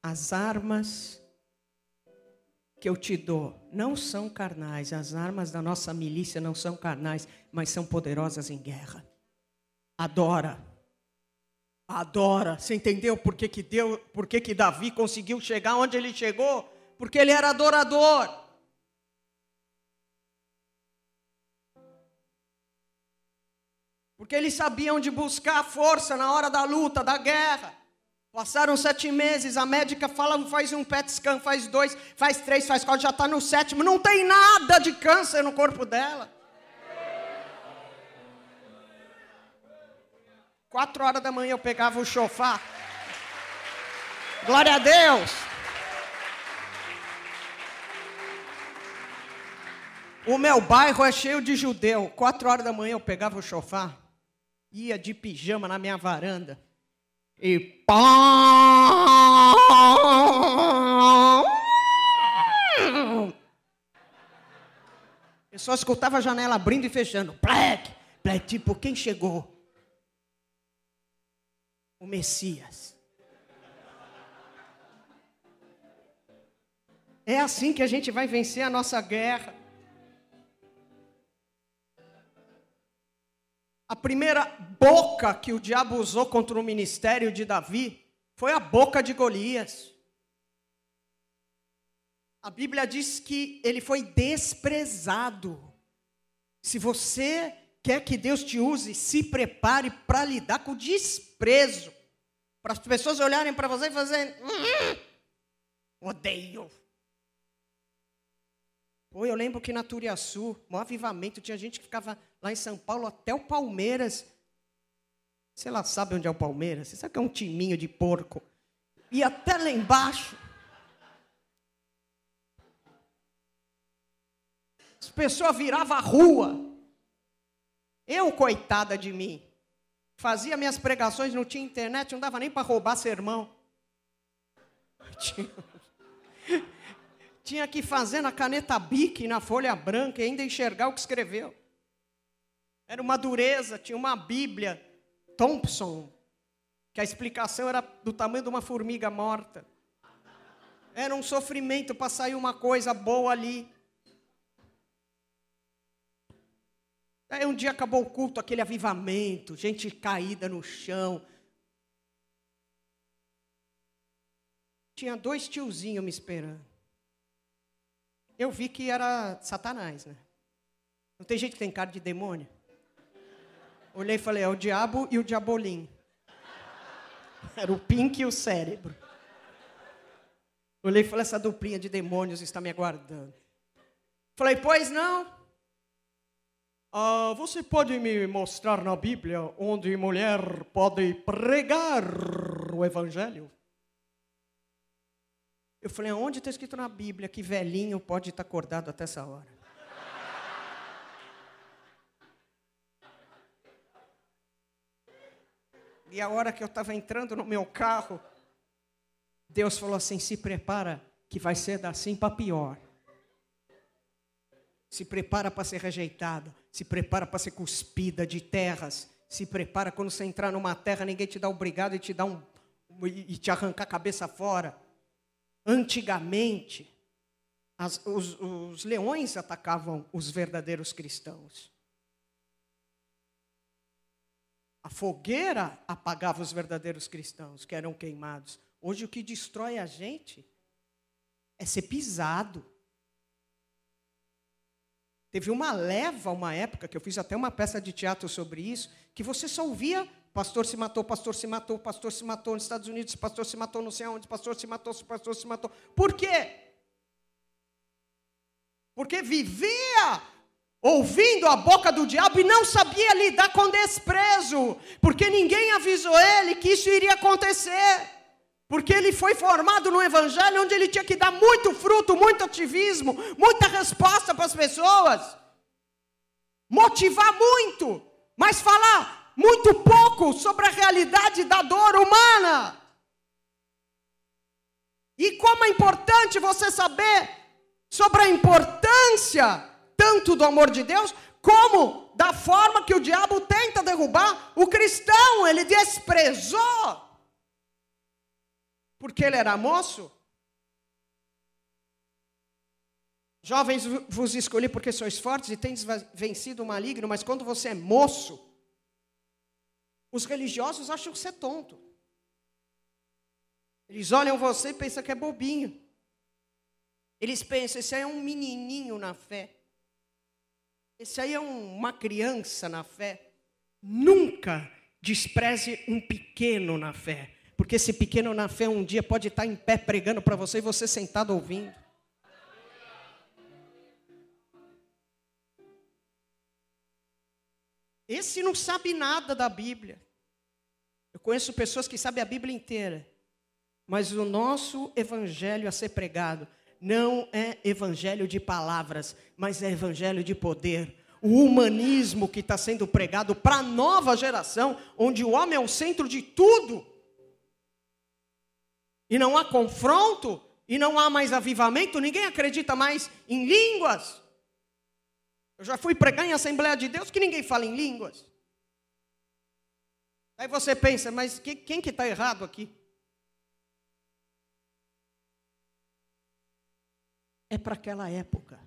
As armas que eu te dou não são carnais. As armas da nossa milícia não são carnais, mas são poderosas em guerra. Adora. Adora. Você entendeu por que Davi conseguiu chegar onde ele chegou? Porque ele era adorador. Porque eles sabiam de buscar força na hora da luta, da guerra. Passaram 7 meses, a médica fala, faz um PET scan, faz 2, faz 3, faz 4, já está no 7º. Não tem nada de câncer no corpo dela. 4 horas da manhã eu pegava o chofar. Glória a Deus. O meu bairro é cheio de judeu. 4 horas da manhã eu pegava o chofar. Ia de pijama na minha varanda e pá! Eu só escutava a janela abrindo e fechando. Plec, plec, tipo, quem chegou? O Messias. É assim que a gente vai vencer a nossa guerra. A primeira boca que o diabo usou contra o ministério de Davi foi a boca de Golias. A Bíblia diz que ele foi desprezado. Se você quer que Deus te use, se prepare para lidar com o desprezo. Para as pessoas olharem para você e fazerem... Odeio. Pô, eu lembro que na Turiaçu, no avivamento, tinha gente que ficava lá em São Paulo até o Palmeiras. Sei lá, sabe onde é o Palmeiras? Você sabe que é um timinho de porco. E até lá embaixo. As pessoas viravam a rua. Eu, coitada de mim, fazia minhas pregações, não tinha internet, não dava nem para roubar sermão. Tinha que fazer na caneta Bic, na folha branca, e ainda enxergar o que escreveu. Era uma dureza, tinha uma Bíblia Thompson, que a explicação era do tamanho de uma formiga morta. Era um sofrimento para sair uma coisa boa ali. Aí um dia acabou o culto, aquele avivamento, gente caída no chão. Tinha 2 tiozinhos me esperando. Eu vi que era Satanás, né? Não tem gente que tem cara de demônio? Olhei e falei, é o diabo e o diabolim. Era o pink e o cérebro. Olhei e falei, essa duplinha de demônios está me aguardando. Falei, pois não? Ah, você pode me mostrar na Bíblia onde mulher pode pregar o evangelho? Eu falei, aonde está escrito na Bíblia que velhinho pode estar acordado até essa hora? E a hora que eu estava entrando no meu carro, Deus falou assim, se prepara que vai ser assim para pior. Se prepara para ser rejeitada, se prepara para ser cuspida de terras, se prepara quando você entrar numa terra, ninguém te dá obrigado e te arrancar a cabeça fora. Antigamente, os leões atacavam os verdadeiros cristãos. A fogueira apagava os verdadeiros cristãos que eram queimados. Hoje, o que destrói a gente é ser pisado. Teve uma época, que eu fiz até uma peça de teatro sobre isso, que você só ouvia Pastor se matou, pastor se matou, pastor se matou nos Estados Unidos, pastor se matou não sei aonde, pastor se matou. Por quê? Porque vivia ouvindo a boca do diabo e não sabia lidar com desprezo, porque ninguém avisou ele que isso iria acontecer, porque ele foi formado no evangelho onde ele tinha que dar muito fruto, muito ativismo, muita resposta para as pessoas, motivar muito, mas falar muito pouco sobre a realidade da dor humana. E como é importante você saber sobre a importância tanto do amor de Deus, como da forma que o diabo tenta derrubar o cristão. Ele desprezou, porque ele era moço. Jovens, vos escolhi porque sois fortes e tendes vencido o maligno, mas quando você é moço, os religiosos acham que você é tonto. Eles olham você e pensam que é bobinho. Eles pensam, esse aí é um menininho na fé. Esse aí é uma criança na fé. Nunca despreze um pequeno na fé, porque esse pequeno na fé um dia pode estar em pé pregando para você e você sentado ouvindo. Esse não sabe nada da Bíblia. Eu conheço pessoas que sabem a Bíblia inteira, mas o nosso evangelho a ser pregado não é evangelho de palavras, mas é evangelho de poder. O humanismo que está sendo pregado para a nova geração, onde o homem é o centro de tudo. E não há confronto, e não há mais avivamento, ninguém acredita mais em línguas. Eu já fui pregar em Assembleia de Deus que ninguém fala em línguas. Aí você pensa, mas quem que está errado aqui? É para aquela época.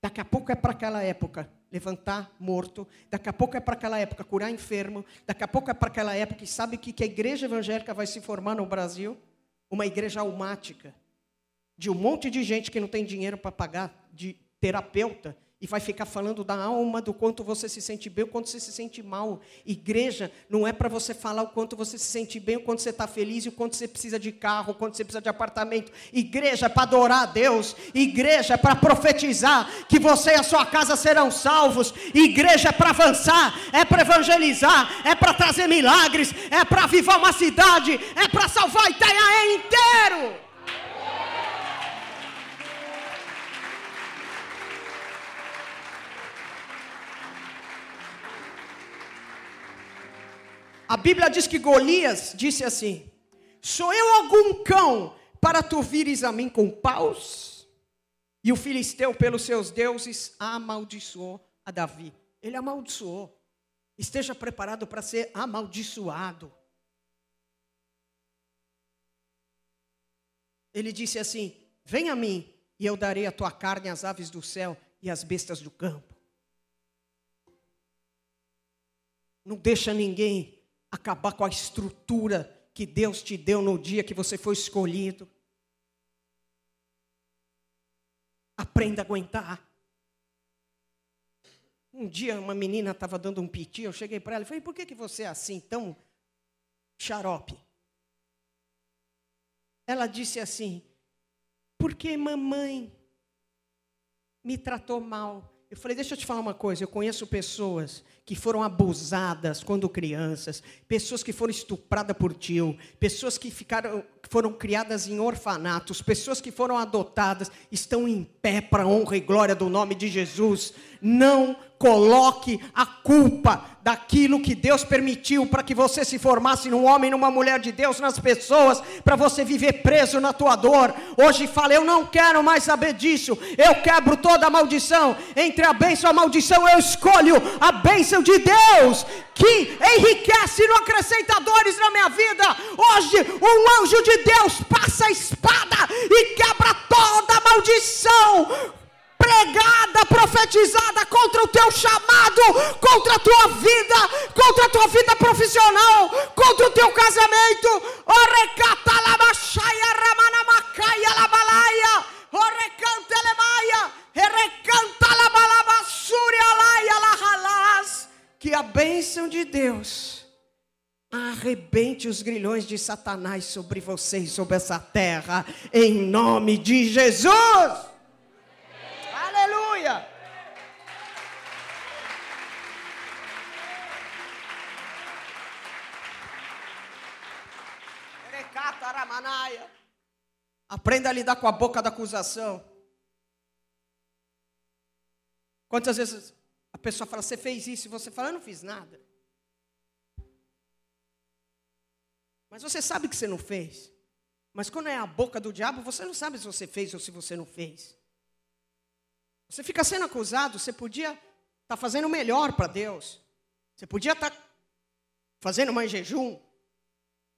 Daqui a pouco é para aquela época levantar morto. Daqui a pouco é para aquela época curar enfermo. Daqui a pouco é para aquela época. E sabe o que a igreja evangélica vai se formar no Brasil? Uma igreja almática. De um monte de gente que não tem dinheiro para pagar de terapeuta. E vai ficar falando da alma, do quanto você se sente bem, o quanto você se sente mal. Igreja não é para você falar o quanto você se sente bem, o quanto você está feliz, o quanto você precisa de carro, o quanto você precisa de apartamento. Igreja é para adorar a Deus. Igreja é para profetizar que você e a sua casa serão salvos. Igreja é para avançar, é para evangelizar, é para trazer milagres, é para avivar uma cidade, é para salvar Itanhaém inteiro. A Bíblia diz que Golias disse assim: sou eu algum cão para tu vires a mim com paus? E o filisteu pelos seus deuses amaldiçoou a Davi. Ele amaldiçoou. Esteja preparado para ser amaldiçoado. Ele disse assim: vem a mim e eu darei a tua carne às aves do céu e às bestas do campo. Não deixa ninguém acabar com a estrutura que Deus te deu no dia que você foi escolhido. Aprenda a aguentar. Um dia uma menina estava dando um piti, eu cheguei para ela e falei: por que você é assim, tão xarope? Ela disse assim: porque mamãe me tratou mal. Eu falei: deixa eu te falar uma coisa, eu conheço pessoas que foram abusadas quando crianças, pessoas que foram estupradas por tio, pessoas que foram criadas em orfanatos, pessoas que foram adotadas, estão em pé para a honra e glória do nome de Jesus. Não coloque a culpa daquilo que Deus permitiu para que você se formasse num homem, numa mulher de Deus, nas pessoas, para você viver preso na tua dor. Hoje fala: eu não quero mais saber disso, eu quebro toda a maldição. Entre a bênção e a maldição, eu escolho a bênção de Deus, que enriquece e não acrescenta dores na minha vida. Hoje, um anjo de Deus passa a espada e quebra toda a maldição pregada, profetizada contra o teu chamado, contra a tua vida profissional, contra o teu casamento. Que a bênção de Deus arrebente os grilhões de Satanás sobre vocês, sobre essa terra, em nome de Jesus. Aleluia. Aprenda a lidar com a boca da acusação. Quantas vezes a pessoa fala, você fez isso, e você fala, eu não fiz nada. Mas você sabe que você não fez. Mas quando é a boca do diabo, você não sabe se você fez ou se você não fez. Você fica sendo acusado, você podia estar fazendo o melhor para Deus. Você podia estar fazendo mais jejum.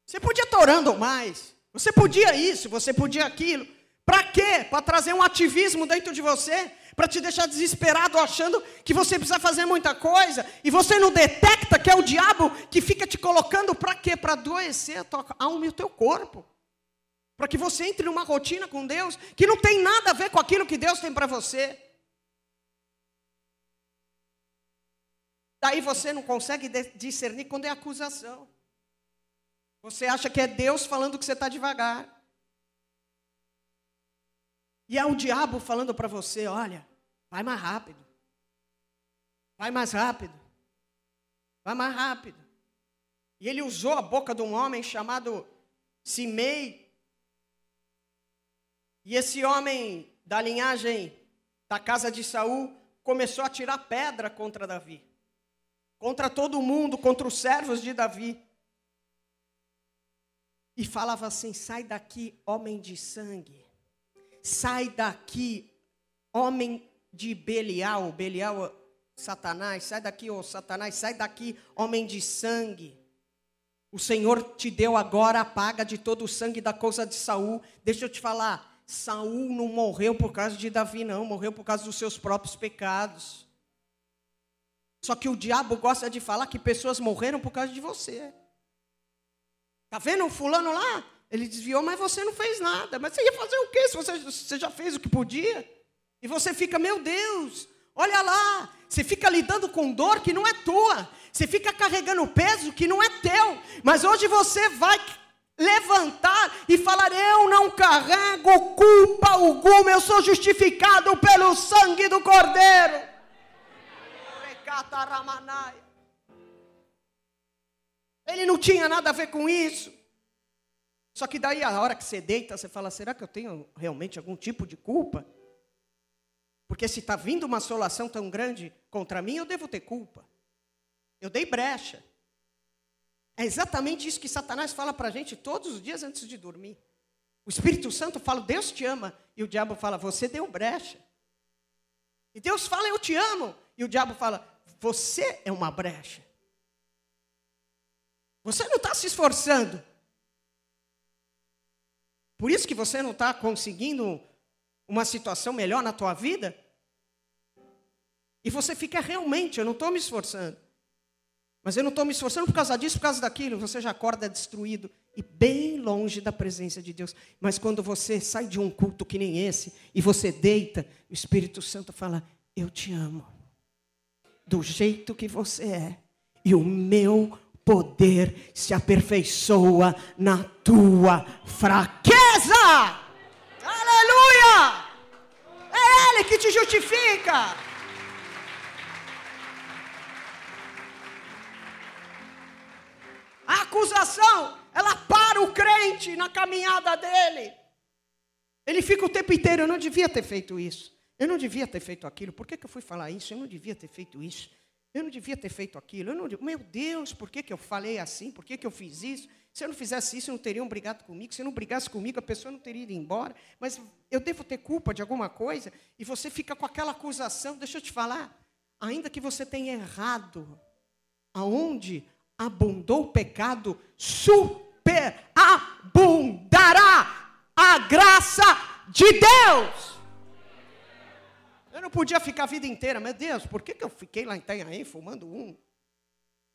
Você podia estar orando mais. Você podia isso, você podia aquilo. Para quê? Para trazer um ativismo dentro de você, para te deixar desesperado achando que você precisa fazer muita coisa e você não detecta que é o diabo que fica te colocando para quê? Para adoecer a tua alma e o teu corpo. Para que você entre numa rotina com Deus que não tem nada a ver com aquilo que Deus tem para você. Daí você não consegue discernir quando é acusação. Você acha que é Deus falando que você está devagar. E é o diabo falando para você, olha, vai mais rápido. Vai mais rápido. Vai mais rápido. E ele usou a boca de um homem chamado Simei. E esse homem da linhagem da casa de Saul começou a tirar pedra contra Davi. Contra todo mundo, contra os servos de Davi. E falava assim, sai daqui, homem de sangue. Sai daqui, homem de Belial. Belial, Satanás. Sai daqui, ô Satanás. Sai daqui, homem de sangue. O Senhor te deu agora a paga de todo o sangue da coisa de Saul. Deixa eu te falar. Saul não morreu por causa de Davi, não. Morreu por causa dos seus próprios pecados. Só que o diabo gosta de falar que pessoas morreram por causa de você. Tá vendo o fulano lá? Ele desviou, mas você não fez nada. Mas você ia fazer o quê? Se você já fez o que podia. E você fica, meu Deus, olha lá. Você fica lidando com dor que não é tua. Você fica carregando peso que não é teu. Mas hoje você vai levantar e falar, eu não carrego culpa alguma. Eu sou justificado pelo sangue do Cordeiro. Ele não tinha nada a ver com isso. Só que daí, a hora que você deita, você fala, será que eu tenho realmente algum tipo de culpa? Porque se está vindo uma assolação tão grande contra mim, eu devo ter culpa. Eu dei brecha. É exatamente isso que Satanás fala para a gente todos os dias antes de dormir. O Espírito Santo fala, Deus te ama. E o diabo fala, você deu brecha. E Deus fala, eu te amo. E o diabo fala, você é uma brecha. Você não está se esforçando. Por isso que você não está conseguindo uma situação melhor na tua vida. E você fica realmente, eu não estou me esforçando. Mas eu não estou me esforçando por causa disso, por causa daquilo. Você já acorda destruído e bem longe da presença de Deus. Mas quando você sai de um culto que nem esse e você deita, o Espírito Santo fala, eu te amo. Do jeito que você é. E o meu poder se aperfeiçoa na tua fraqueza. Aleluia! É Ele que te justifica. A acusação, ela para o crente na caminhada dele. Ele fica o tempo inteiro, eu não devia ter feito isso. Eu não devia ter feito aquilo. Por que que eu fui falar isso? Eu não devia ter feito isso. Eu não devia ter feito aquilo. Eu não, meu Deus, por que que eu falei assim? Por que que eu fiz isso? Se eu não fizesse isso, não teriam brigado comigo. Se eu não brigasse comigo, a pessoa não teria ido embora. Mas eu devo ter culpa de alguma coisa? E você fica com aquela acusação. Deixa eu te falar. Ainda que você tenha errado, aonde abundou o pecado, superabundará a graça de Deus. Eu não podia ficar a vida inteira. Meu Deus, por que que eu fiquei lá em Itanhaém fumando um?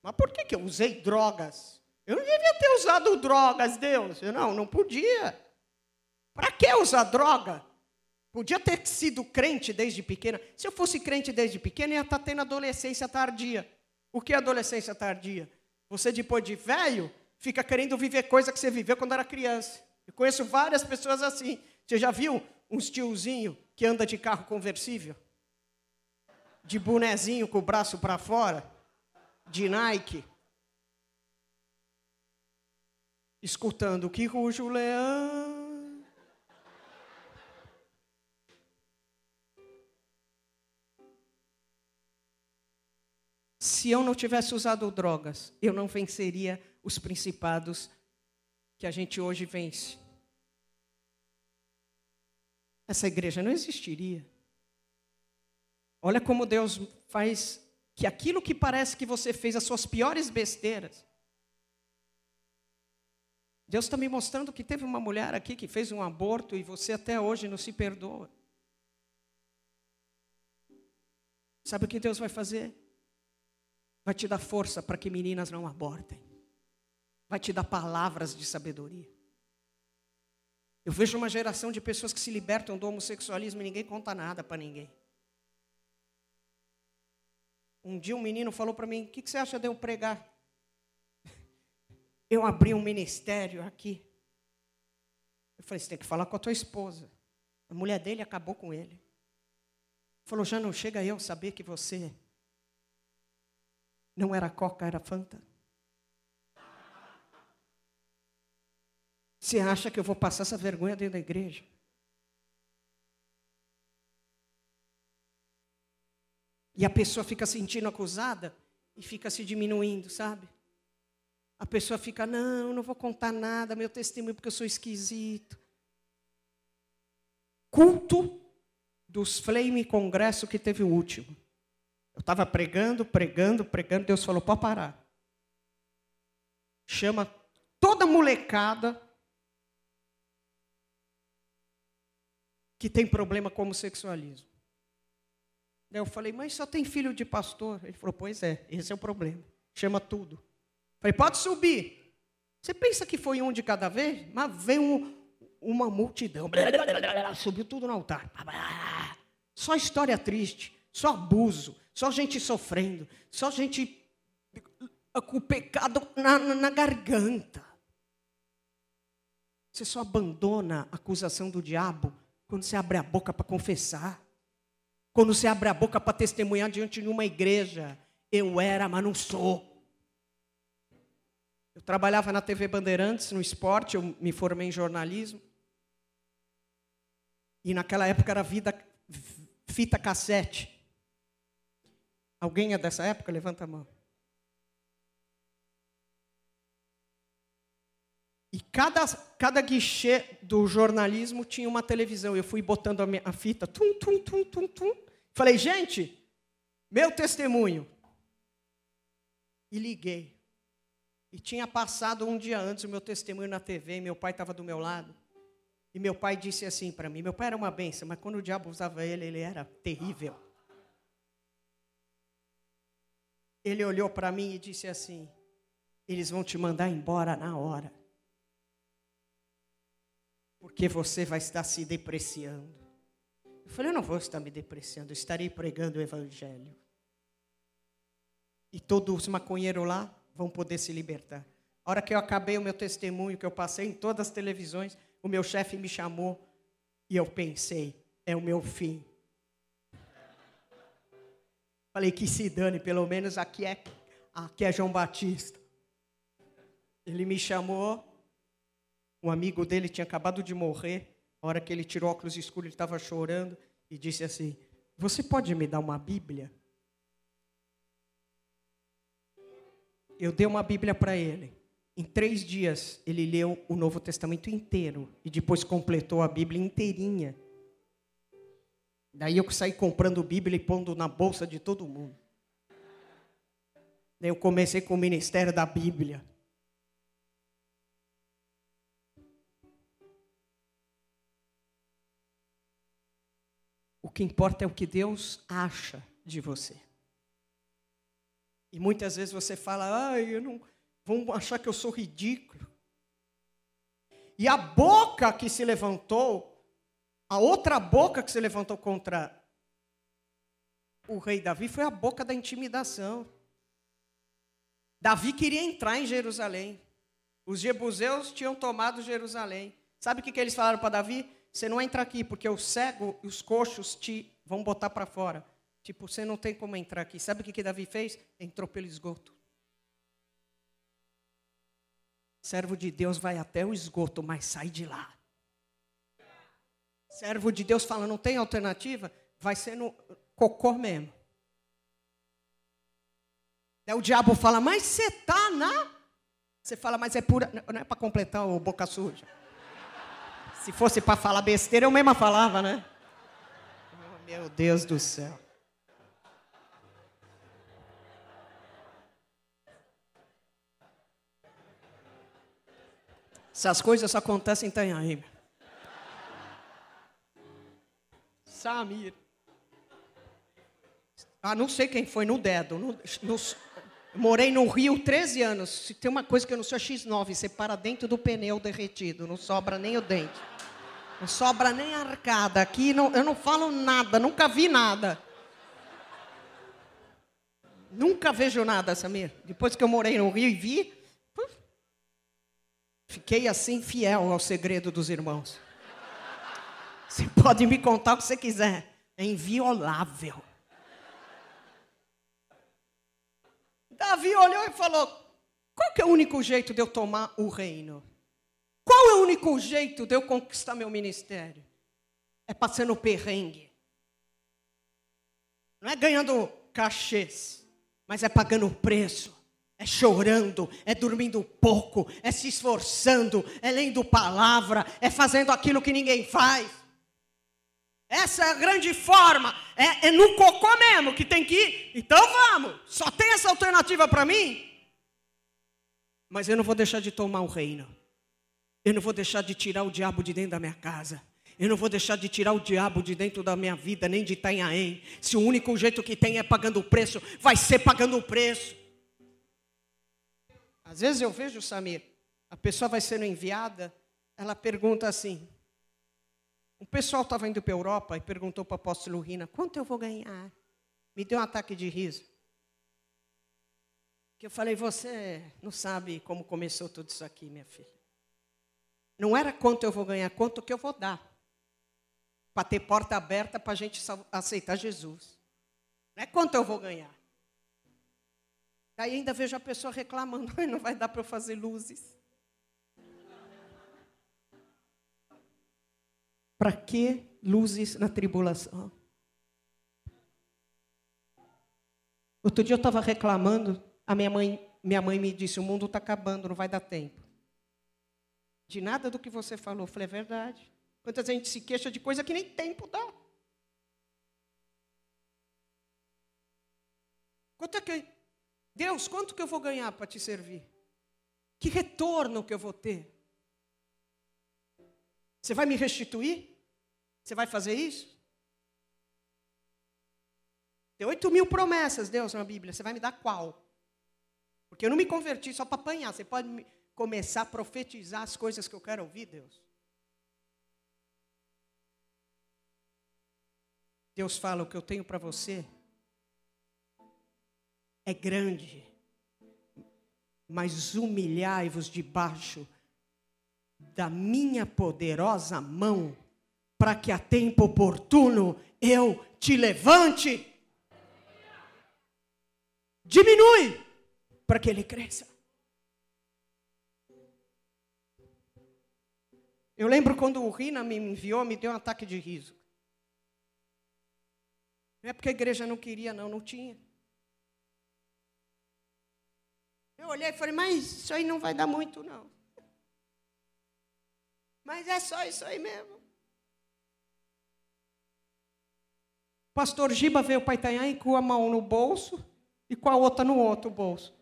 Mas por que que eu usei drogas? Eu não devia ter usado drogas, Deus. Eu não podia. Para que usar droga? Podia ter sido crente desde pequena. Se eu fosse crente desde pequena, eu ia estar tendo adolescência tardia. O que é adolescência tardia? Você, depois de velho, fica querendo viver coisa que você viveu quando era criança. Eu conheço várias pessoas assim. Você já viu uns tiozinho que anda de carro conversível? De bonezinho com o braço para fora? De Nike? Escutando que ruge o leão. Se eu não tivesse usado drogas, eu não venceria os principados que a gente hoje vence. Essa igreja não existiria. Olha como Deus faz que aquilo que parece que você fez, as suas piores besteiras. Deus está me mostrando que teve uma mulher aqui que fez um aborto e você até hoje não se perdoa. Sabe o que Deus vai fazer? Vai te dar força para que meninas não abortem. Vai te dar palavras de sabedoria. Eu vejo uma geração de pessoas que se libertam do homossexualismo e ninguém conta nada para ninguém. Um dia um menino falou para mim, o que você acha de eu pregar? Eu abri um ministério aqui. Eu falei, você tem que falar com a tua esposa. A mulher dele acabou com ele. Falou, já não chega eu saber que você não era Coca, era Fanta. Você acha que eu vou passar essa vergonha dentro da igreja? E a pessoa fica sentindo acusada e fica se diminuindo, sabe? A pessoa fica, não, não vou contar nada, meu testemunho, porque eu sou esquisito. Culto dos Flame Congresso que teve o último. Eu estava pregando, Deus falou, pode parar. Chama toda molecada que tem problema com homossexualismo. Daí eu falei, mas só tem filho de pastor. Ele falou, pois é, esse é o problema. Chama tudo. Falei, pode subir. Você pensa que foi um de cada vez? Mas veio uma multidão. Subiu tudo no altar. Só história triste, só abuso, só gente sofrendo, só gente com o pecado na garganta. Você só abandona a acusação do diabo quando você abre a boca para confessar. Quando você abre a boca para testemunhar diante de uma igreja. Eu era, mas não sou. Eu trabalhava na TV Bandeirantes, no esporte, eu me formei em jornalismo. E naquela época era fita cassete. Alguém é dessa época? Levanta a mão. E cada guichê do jornalismo tinha uma televisão. Eu fui botando a fita, Falei, gente, meu testemunho. E liguei. E tinha passado um dia antes o meu testemunho na TV, e meu pai estava do meu lado. E meu pai disse assim para mim, meu pai era uma benção, mas quando o diabo usava ele era terrível. Ele olhou para mim e disse assim, eles vão te mandar embora na hora. Porque você vai estar se depreciando. Eu falei, eu não vou estar me depreciando, eu estarei pregando o evangelho. E todos os maconheiros lá vão poder se libertar. A hora que eu acabei o meu testemunho, que eu passei em todas as televisões, o meu chefe me chamou e eu pensei, é o meu fim. Falei, que se dane, pelo menos aqui é João Batista. Ele me chamou, um amigo dele tinha acabado de morrer, a hora que ele tirou óculos escuros, ele estava chorando e disse assim, você pode me dar uma Bíblia? Eu dei uma Bíblia para ele. Em 3 dias, ele leu o Novo Testamento inteiro. E depois completou a Bíblia inteirinha. Daí eu saí comprando Bíblia e pondo na bolsa de todo mundo. Daí eu comecei com o ministério da Bíblia. O que importa é o que Deus acha de você. E muitas vezes você fala, vão achar que eu sou ridículo. E a boca que se levantou, a outra boca que se levantou contra o rei Davi foi a boca da intimidação. Davi queria entrar em Jerusalém. Os jebuseus tinham tomado Jerusalém. Sabe o que eles falaram para Davi? Você não entra aqui, porque o cego e os coxos te vão botar para fora. Tipo, você não tem como entrar aqui. Sabe o que Davi fez? Entrou pelo esgoto. Servo de Deus vai até o esgoto, mas sai de lá. Servo de Deus fala, não tem alternativa? Vai ser no cocô mesmo. Aí o diabo fala, mas você tá na... Você fala, mas é pura... Não é para completar o boca suja. Se fosse para falar besteira, eu mesma falava, né? Oh, meu Deus do céu. Essas coisas só acontecem em Itanhaém. Samir. Ah, não sei quem foi, no dedo. Morei no Rio 13 anos. Se tem uma coisa que eu não sou, é X9. Você para dentro do pneu derretido. Não sobra nem o dente. Não sobra nem a arcada. Aqui não, eu não falo nada. Nunca vi nada. Nunca vejo nada, Samir. Depois que eu morei no Rio e vi... Fiquei assim fiel ao segredo dos irmãos. Você pode me contar o que você quiser. É inviolável. Davi olhou e falou, qual que é o único jeito de eu tomar o reino? Qual é o único jeito de eu conquistar meu ministério? É passando perrengue. Não é ganhando cachês, mas é pagando o preço. É chorando, é dormindo pouco, é se esforçando, é lendo palavra, é fazendo aquilo que ninguém faz. Essa é a grande forma, é no cocô mesmo que tem que ir. Então vamos, só tem essa alternativa para mim. Mas eu não vou deixar de tomar o reino. Eu não vou deixar de tirar o diabo de dentro da minha casa. Eu não vou deixar de tirar o diabo de dentro da minha vida, nem de Itanhaém. Se o único jeito que tem é pagando o preço, vai ser pagando o preço. Às vezes eu vejo, Samir, a pessoa vai sendo enviada, ela pergunta assim, o pessoal estava indo para a Europa e perguntou para o apóstolo Rina, quanto eu vou ganhar? Me deu um ataque de riso. Que eu falei, você não sabe como começou tudo isso aqui, minha filha. Não era quanto eu vou ganhar, quanto que eu vou dar. Para ter porta aberta para a gente aceitar Jesus. Não é quanto eu vou ganhar. Aí ainda vejo a pessoa reclamando, não vai dar para eu fazer luzes. Para que luzes na tribulação? Outro dia eu estava reclamando, a minha mãe me disse, o mundo está acabando, não vai dar tempo. De nada do que você falou. Eu falei, é verdade. Quantas a gente se queixa de coisa que nem tempo dá. Quanto é que... Deus, quanto que eu vou ganhar para te servir? Que retorno que eu vou ter? Você vai me restituir? Você vai fazer isso? Tem 8.000 promessas, Deus, na Bíblia. Você vai me dar qual? Porque eu não me converti só para apanhar. Você pode começar a profetizar as coisas que eu quero ouvir, Deus. Deus fala, o que eu tenho para você... É grande, mas humilhai-vos debaixo da minha poderosa mão, para que a tempo oportuno eu te levante. Diminui, para que ele cresça. Eu lembro quando o Rina me enviou, me deu um ataque de riso. Não é porque a igreja não queria, não tinha. Eu olhei e falei, mas isso aí não vai dar muito, não. Mas é só isso aí mesmo. O pastor Giba veio para Itanhaém com a mão no bolso e com a outra no outro bolso.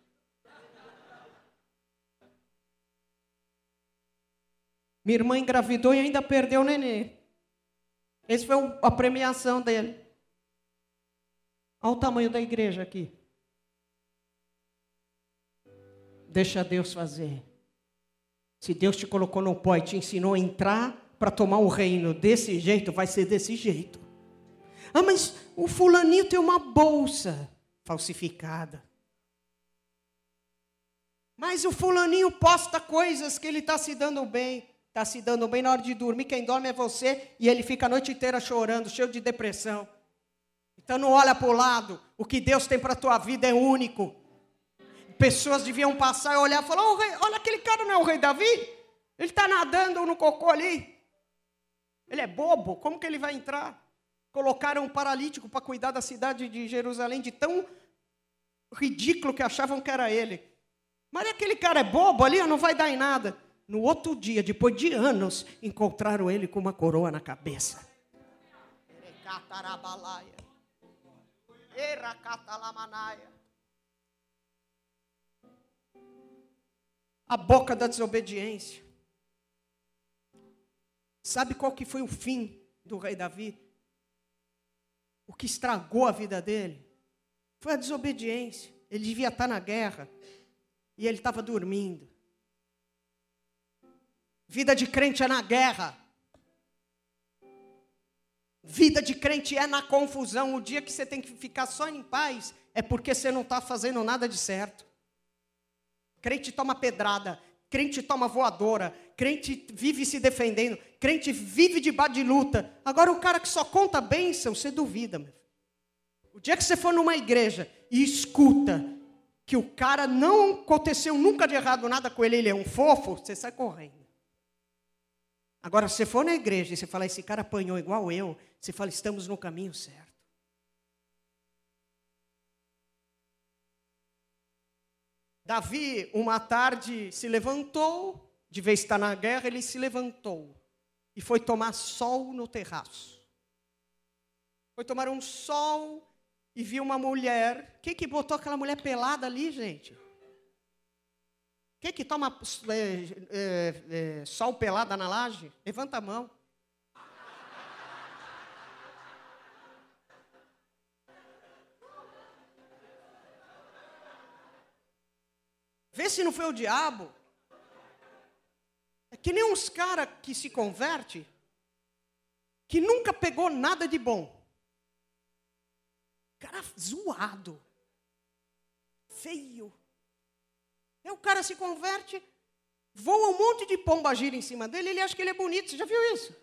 Minha irmã engravidou e ainda perdeu o nenê. Essa foi a premiação dele. Olha o tamanho da igreja aqui. Deixa Deus fazer. Se Deus te colocou no pó e te ensinou a entrar para tomar o reino desse jeito, vai ser desse jeito. Ah, mas o fulaninho tem uma bolsa falsificada. Mas o fulaninho posta coisas que ele está se dando bem. Está se dando bem na hora de dormir. Quem dorme é você. E ele fica a noite inteira chorando, cheio de depressão. Então não olha para o lado. O que Deus tem para a tua vida é único. Pessoas deviam passar e olhar e falar, oh, rei, olha, aquele cara não é o rei Davi? Ele está nadando no cocô ali. Ele é bobo. Como que ele vai entrar? Colocaram um paralítico para cuidar da cidade de Jerusalém, de tão ridículo que achavam que era ele. Mas aquele cara é bobo ali, não vai dar em nada. No outro dia, depois de anos, encontraram ele com uma coroa na cabeça. A boca da desobediência. Sabe qual que foi o fim do rei Davi? O que estragou a vida dele foi a desobediência. Ele devia estar na guerra e ele estava dormindo. Vida de crente é na guerra. Vida de crente é na confusão. O dia que você tem que ficar só em paz é porque você não está fazendo nada de certo. Crente toma pedrada, crente toma voadora, crente vive se defendendo, crente vive debaixo de luta. Agora o cara que só conta bênção, você duvida, meu filho. O dia que você for numa igreja e escuta que o cara não aconteceu nunca de errado nada com ele, ele é um fofo, você sai correndo. Agora, se você for na igreja e você falar, esse cara apanhou igual eu, você fala, estamos no caminho certo. Davi, uma tarde, se levantou, de vez estar na guerra, ele se levantou e foi tomar sol no terraço. Foi tomar um sol e viu uma mulher. Quem que botou aquela mulher pelada ali, gente? Quem que toma sol pelada na laje? Levanta a mão. Vê se não foi o diabo. É que nem uns caras que se converte, que nunca pegou nada de bom. Cara zoado. Feio. Aí o cara se converte, voa um monte de pomba gira em cima dele, ele acha que ele é bonito. Você já viu isso?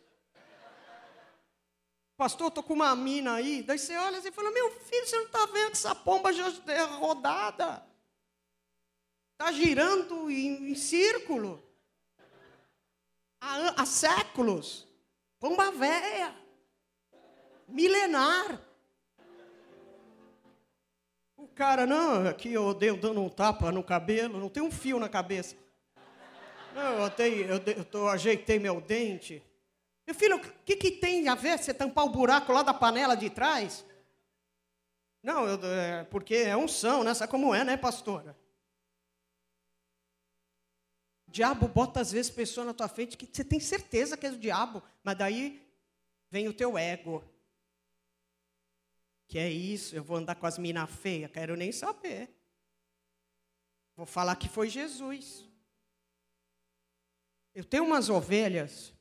Pastor, eu tô com uma mina aí. Daí você olha e fala, meu filho, você não tá vendo que essa pomba já é rodada? Está girando em círculo há séculos. Pomba véia. Milenar. O cara, não, aqui eu odeio dando um tapa no cabelo, não tem um fio na cabeça. Não, eu ajeitei meu dente. Meu filho, o que tem a ver você tampar o buraco lá da panela de trás? Não, porque é unção, né? Sabe como é, né, pastora? O diabo bota, às vezes, pessoa na tua frente que você tem certeza que é do diabo, mas daí vem o teu ego. Que é isso, eu vou andar com as minas feias, quero nem saber. Vou falar que foi Jesus. Eu tenho umas ovelhas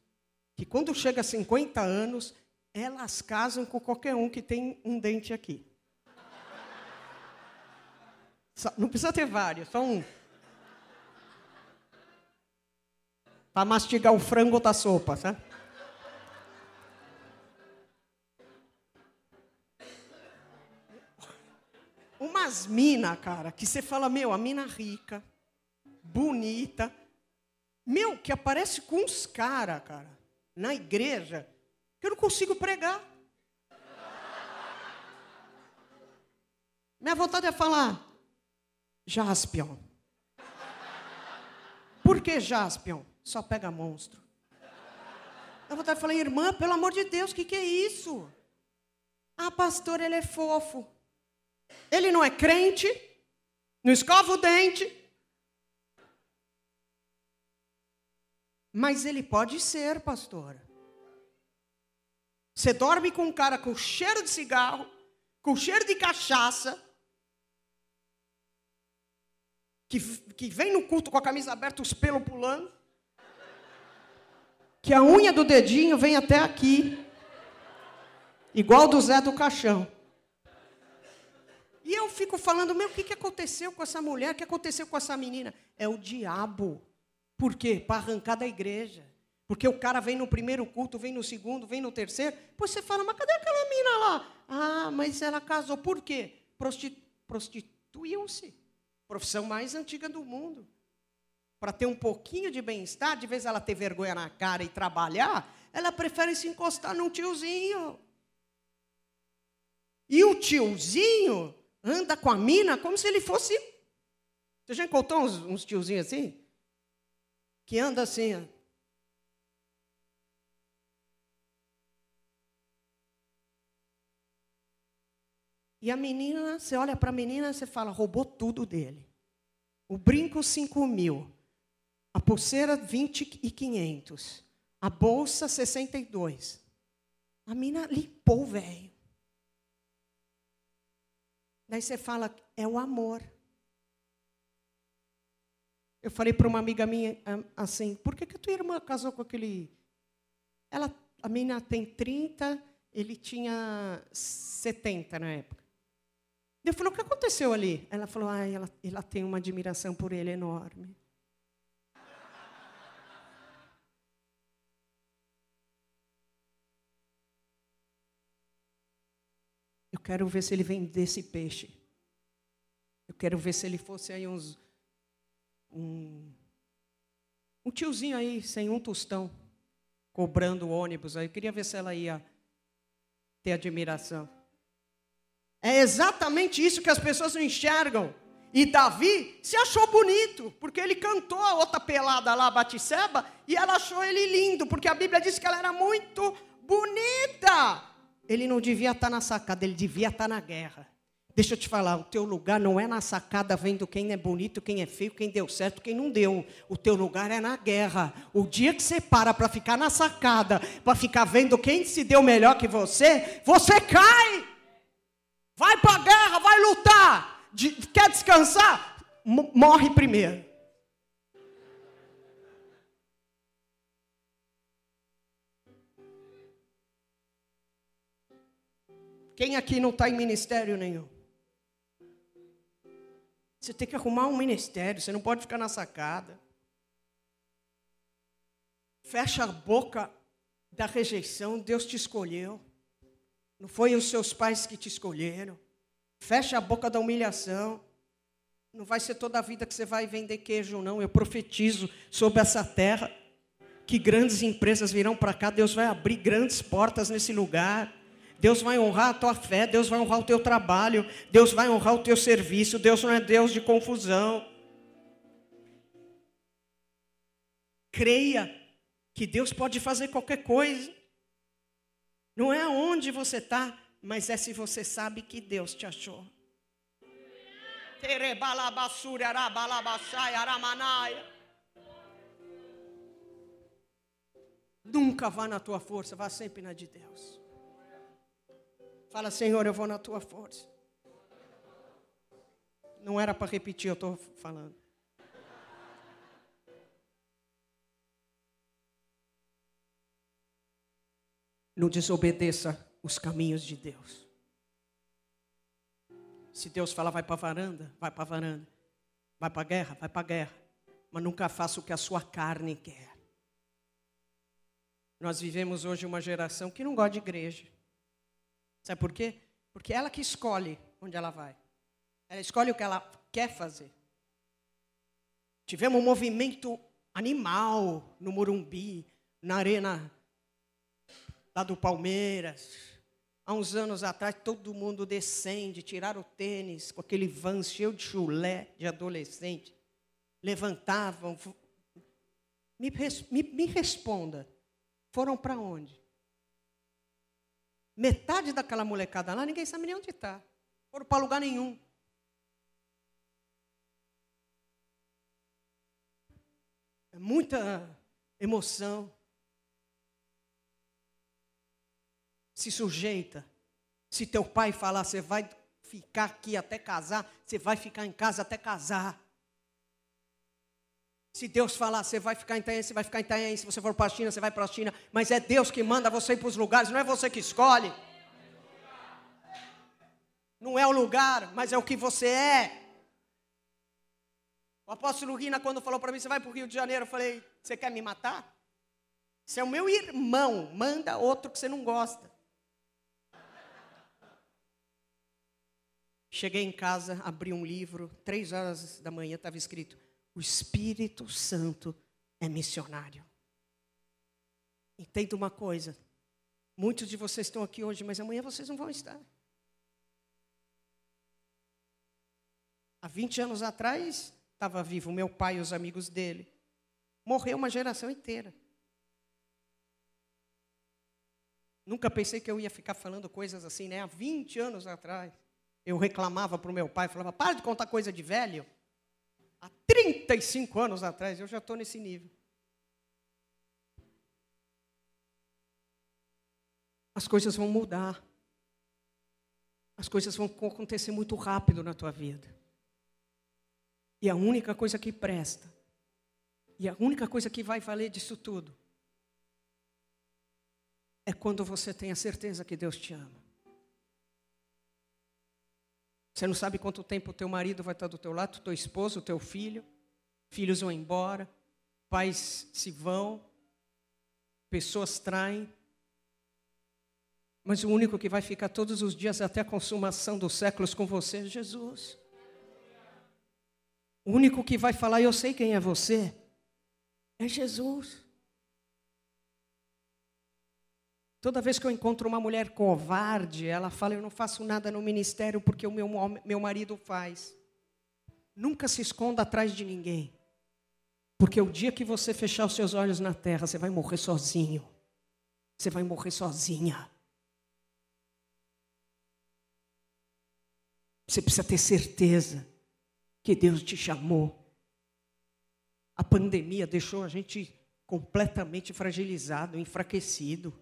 que, quando chega a 50 anos, elas casam com qualquer um que tem um dente aqui. Só, não precisa ter vários, só um. Para mastigar o frango da sopa, sabe? Umas minas, cara, que você fala, meu, a mina rica, bonita, meu, que aparece com uns caras, cara, na igreja, que eu não consigo pregar. Minha vontade é falar, Jaspion. Por que Jaspion? Só pega monstro. Eu vou estar falando, irmã, pelo amor de Deus, o que é isso? Ah, pastor, ele é fofo. Ele não é crente, não escova o dente. Mas ele pode ser, pastora. Você dorme com um cara com cheiro de cigarro, com cheiro de cachaça, que vem no culto com a camisa aberta, os pelos pulando, que a unha do dedinho vem até aqui, igual do Zé do Caixão. E E eu fico falando, meu, o que aconteceu com essa mulher? O que aconteceu com essa menina? É o diabo. Por quê? Para arrancar da igreja. Porque o cara vem no primeiro culto, vem no segundo, vem no terceiro. Pois você fala, mas cadê aquela mina lá? Ah, mas ela casou. Por quê? Prostituiu-se. Profissão mais antiga do mundo. Para ter um pouquinho de bem-estar, de vez ela ter vergonha na cara e trabalhar, ela prefere se encostar num tiozinho. E o tiozinho anda com a mina como se ele fosse... Você já encontrou uns tiozinhos assim? Que anda assim, ó. E a menina, você olha para a menina, você fala, roubou tudo dele. O brinco, 5.000. A pulseira, 20.500. A bolsa, 62. A menina limpou, velho. Daí você fala, é o amor. Eu falei para uma amiga minha assim, por que a tua irmã casou com aquele... Ela, a menina tem 30, ele tinha 70 na época. Eu falei, o que aconteceu ali? Ela falou, ah, ela tem uma admiração por ele enorme. Eu quero ver se ele vendesse peixe. Eu quero ver se ele fosse aí um tiozinho aí, sem um tostão, cobrando ônibus. Aí eu queria ver se ela ia ter admiração. É exatamente isso que as pessoas não enxergam. E Davi se achou bonito, porque ele cantou a outra pelada lá, Batisseba, e ela achou ele lindo, porque a Bíblia diz que ela era muito bonita. Ele não devia estar na sacada, ele devia estar na guerra. Deixa eu te falar, o teu lugar não é na sacada vendo quem é bonito, quem é feio, quem deu certo, quem não deu. O teu lugar é na guerra. O dia que você para ficar na sacada, para ficar vendo quem se deu melhor que você, você cai. Vai para a guerra, vai lutar. Quer descansar? Morre primeiro. Quem aqui não está em ministério nenhum? Você tem que arrumar um ministério, você não pode ficar na sacada. Fecha a boca da rejeição, Deus te escolheu. Não foi os seus pais que te escolheram. Fecha a boca da humilhação. Não vai ser toda a vida que você vai vender queijo, não. Eu profetizo sobre essa terra que grandes empresas virão para cá. Deus vai abrir grandes portas nesse lugar. Deus vai honrar a tua fé. Deus vai honrar o teu trabalho. Deus vai honrar o teu serviço. Deus não é Deus de confusão. Creia que Deus pode fazer qualquer coisa. Não é onde você está, mas é se você sabe que Deus te achou. Nunca vá na tua força, vá sempre na de Deus. Fala, Senhor, eu vou na tua força. Não era para repetir, eu estou falando. Não desobedeça os caminhos de Deus. Se Deus falar, vai para a varanda, vai para a varanda. Vai para a guerra, vai para a guerra. Mas nunca faça o que a sua carne quer. Nós vivemos hoje uma geração que não gosta de igreja. Sabe por quê? Porque ela que escolhe onde ela vai. Ela escolhe o que ela quer fazer. Tivemos um movimento animal no Morumbi, na arena... lá do Palmeiras, há uns anos atrás, todo mundo descende, tiraram o tênis com aquele van cheio de chulé de adolescente, levantavam. Me responda, foram para onde? Metade daquela molecada lá, ninguém sabe nem onde está. Foram para lugar nenhum. É muita emoção. Se sujeita. Se teu pai falar, você vai ficar aqui até casar, você vai ficar em casa até casar. Se Deus falar, você vai ficar em Itanhaém, você vai ficar em Itanhaém. Se você for para a China, você vai para a China. Mas é Deus que manda você ir para os lugares, não é você que escolhe. Não não é o lugar, mas é o que você é. O apóstolo Rina, quando falou para mim, você vai para o Rio de Janeiro, eu falei, você quer me matar? Você é o meu irmão, manda outro que você não gosta. Cheguei em casa, abri um livro, 3h da manhã, estava escrito, o Espírito Santo é missionário. Entenda uma coisa, muitos de vocês estão aqui hoje, mas amanhã vocês não vão estar. Há 20 anos atrás, estava vivo o meu pai e os amigos dele. Morreu uma geração inteira. Nunca pensei que eu ia ficar falando coisas assim, né? Há 20 anos atrás, eu reclamava para o meu pai, falava, para de contar coisa de velho. Há 35 anos atrás, eu já estou nesse nível. As coisas vão mudar. As coisas vão acontecer muito rápido na tua vida. E a única coisa que presta, e a única coisa que vai valer disso tudo, é quando você tem a certeza que Deus te ama. Você não sabe quanto tempo o teu marido vai estar do teu lado, tua esposa, o teu filho, filhos vão embora, pais se vão, pessoas traem, mas o único que vai ficar todos os dias até a consumação dos séculos com você é Jesus. O único que vai falar, eu sei quem é você, é Jesus. Toda vez que eu encontro uma mulher covarde, ela fala, eu não faço nada no ministério porque o meu marido faz. Nunca se esconda atrás de ninguém. Porque o dia que você fechar os seus olhos na terra, você vai morrer sozinho. Você vai morrer sozinha. Você precisa ter certeza que Deus te chamou. A pandemia deixou a gente completamente fragilizado, enfraquecido.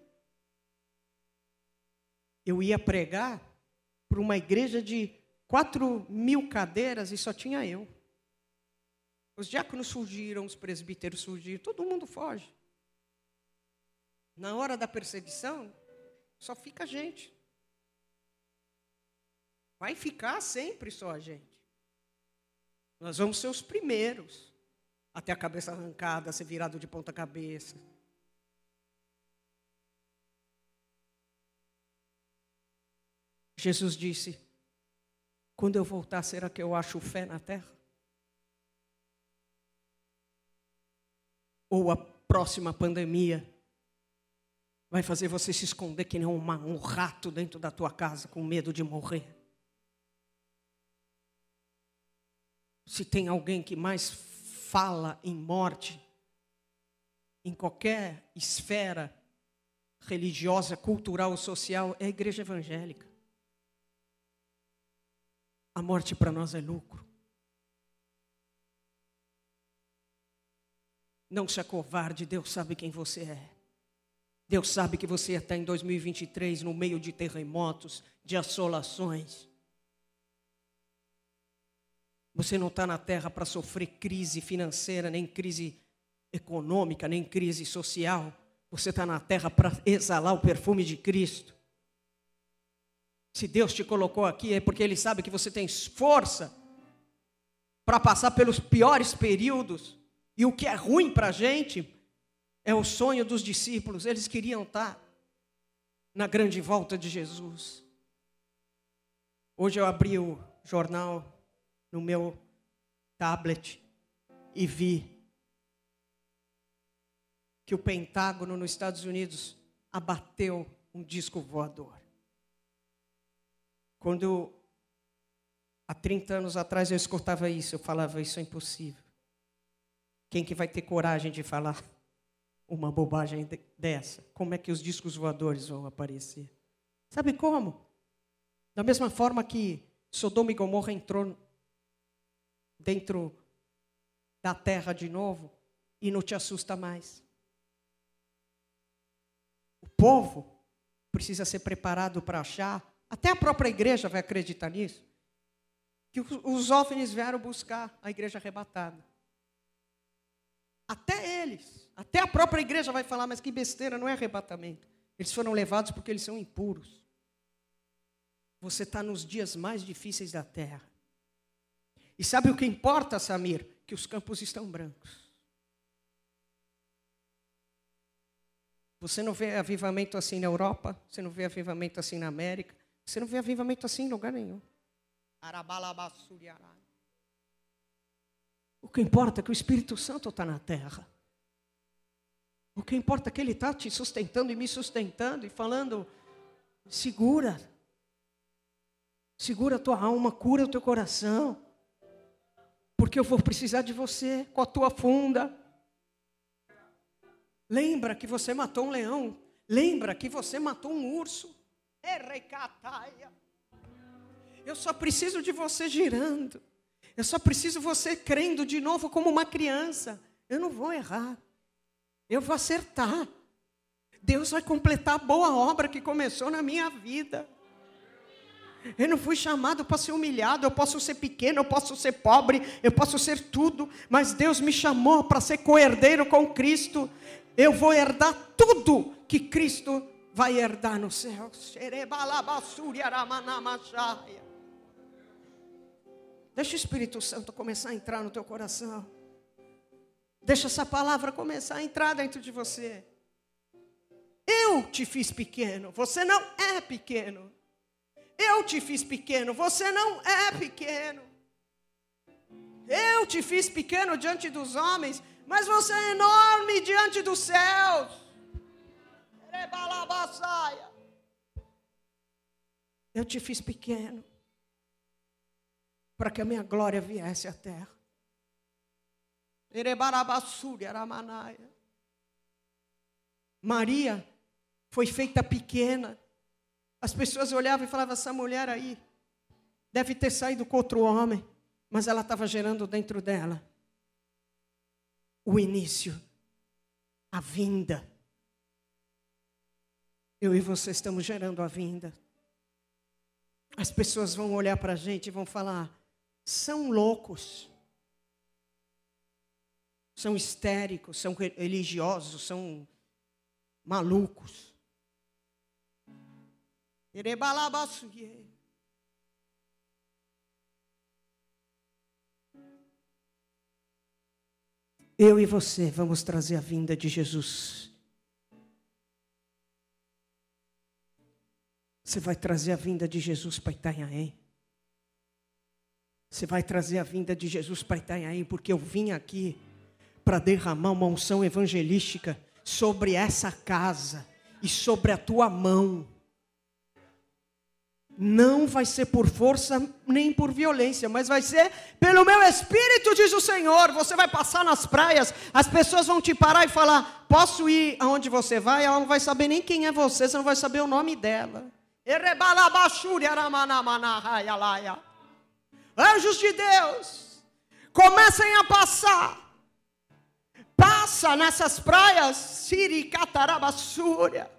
Eu ia pregar para uma igreja de 4.000 cadeiras e só tinha eu. Os diáconos fugiram, os presbíteros fugiram, todo mundo foge. Na hora da perseguição, só fica a gente. Vai ficar sempre só a gente. Nós vamos ser os primeiros a ter a cabeça arrancada, a ser virado de ponta cabeça. Jesus disse, quando eu voltar, será que eu acho fé na terra? Ou a próxima pandemia vai fazer você se esconder que nem um rato dentro da tua casa com medo de morrer? Se tem alguém que mais fala em morte, em qualquer esfera religiosa, cultural ou social, é a igreja evangélica. A morte para nós é lucro. Não se acovarde, Deus sabe quem você é. Deus sabe que você está em 2023 no meio de terremotos, de assolações. Você não está na terra para sofrer crise financeira, nem crise econômica, nem crise social. Você está na terra para exalar o perfume de Cristo. Se Deus te colocou aqui, é porque Ele sabe que você tem força para passar pelos piores períodos. E o que é ruim para a gente é o sonho dos discípulos. Eles queriam estar na grande volta de Jesus. Hoje eu abri o jornal no meu tablet e vi que o Pentágono nos Estados Unidos abateu um disco voador. Quando há 30 anos atrás eu escutava isso, eu falava, isso é impossível. Quem que vai ter coragem de falar uma bobagem dessa? Como é que os discos voadores vão aparecer? Sabe como? Da mesma forma que Sodoma e Gomorra entrou dentro da terra de novo e não te assusta mais. O povo precisa ser preparado para achar, até a própria igreja vai acreditar nisso, que os OVNIs vieram buscar a igreja arrebatada. Até eles, até a própria igreja vai falar, mas que besteira, não é arrebatamento. Eles foram levados porque eles são impuros. Você está nos dias mais difíceis da terra. E sabe o que importa, Samir? Que os campos estão brancos. Você não vê avivamento assim na Europa, você não vê avivamento assim na América, você não vê avivamento assim em lugar nenhum. O que importa é que o Espírito Santo está na terra. O que importa é que Ele está te sustentando e me sustentando e falando, segura. Segura a tua alma, cura o teu coração. Porque eu vou precisar de você com a tua funda. Lembra que você matou um leão. Lembra que você matou um urso. Eu só preciso de você girando. Eu só preciso você crendo de novo como uma criança. Eu não vou errar. Eu vou acertar. Deus vai completar a boa obra que começou na minha vida. Eu não fui chamado para ser humilhado, eu posso ser pequeno, eu posso ser pobre, eu posso ser tudo, mas Deus me chamou para ser co-herdeiro com Cristo. Eu vou herdar tudo que Cristo vai herdar no céu. Deixa o Espírito Santo começar a entrar no teu coração. Deixa essa palavra começar a entrar dentro de você. Eu te fiz pequeno, você não é pequeno. Eu te fiz pequeno, você não é pequeno. Eu te fiz pequeno diante dos homens, mas você é enorme diante dos céus. Eu te fiz pequeno, para que a minha glória viesse à terra. Maria foi feita pequena. As pessoas olhavam e falavam, essa mulher aí deve ter saído com outro homem, mas ela estava gerando dentro dela o início, a vinda. Eu e você estamos gerando a vinda. As pessoas vão olhar para a gente e vão falar, são loucos, são histéricos, são religiosos, são malucos. Eu e você vamos trazer a vinda de Jesus. Você vai trazer a vinda de Jesus para Itanhaém. Você vai trazer a vinda de Jesus para Itanhaém, porque eu vim aqui para derramar uma unção evangelística sobre essa casa e sobre a tua mão. Não vai ser por força nem por violência, mas vai ser pelo meu Espírito, diz o Senhor. Você vai passar nas praias, as pessoas vão te parar e falar, posso ir aonde você vai? Ela não vai saber nem quem é você não vai saber o nome dela. Anjos de Deus, comecem a passar. Passa nessas praias, Siricatarabasúria.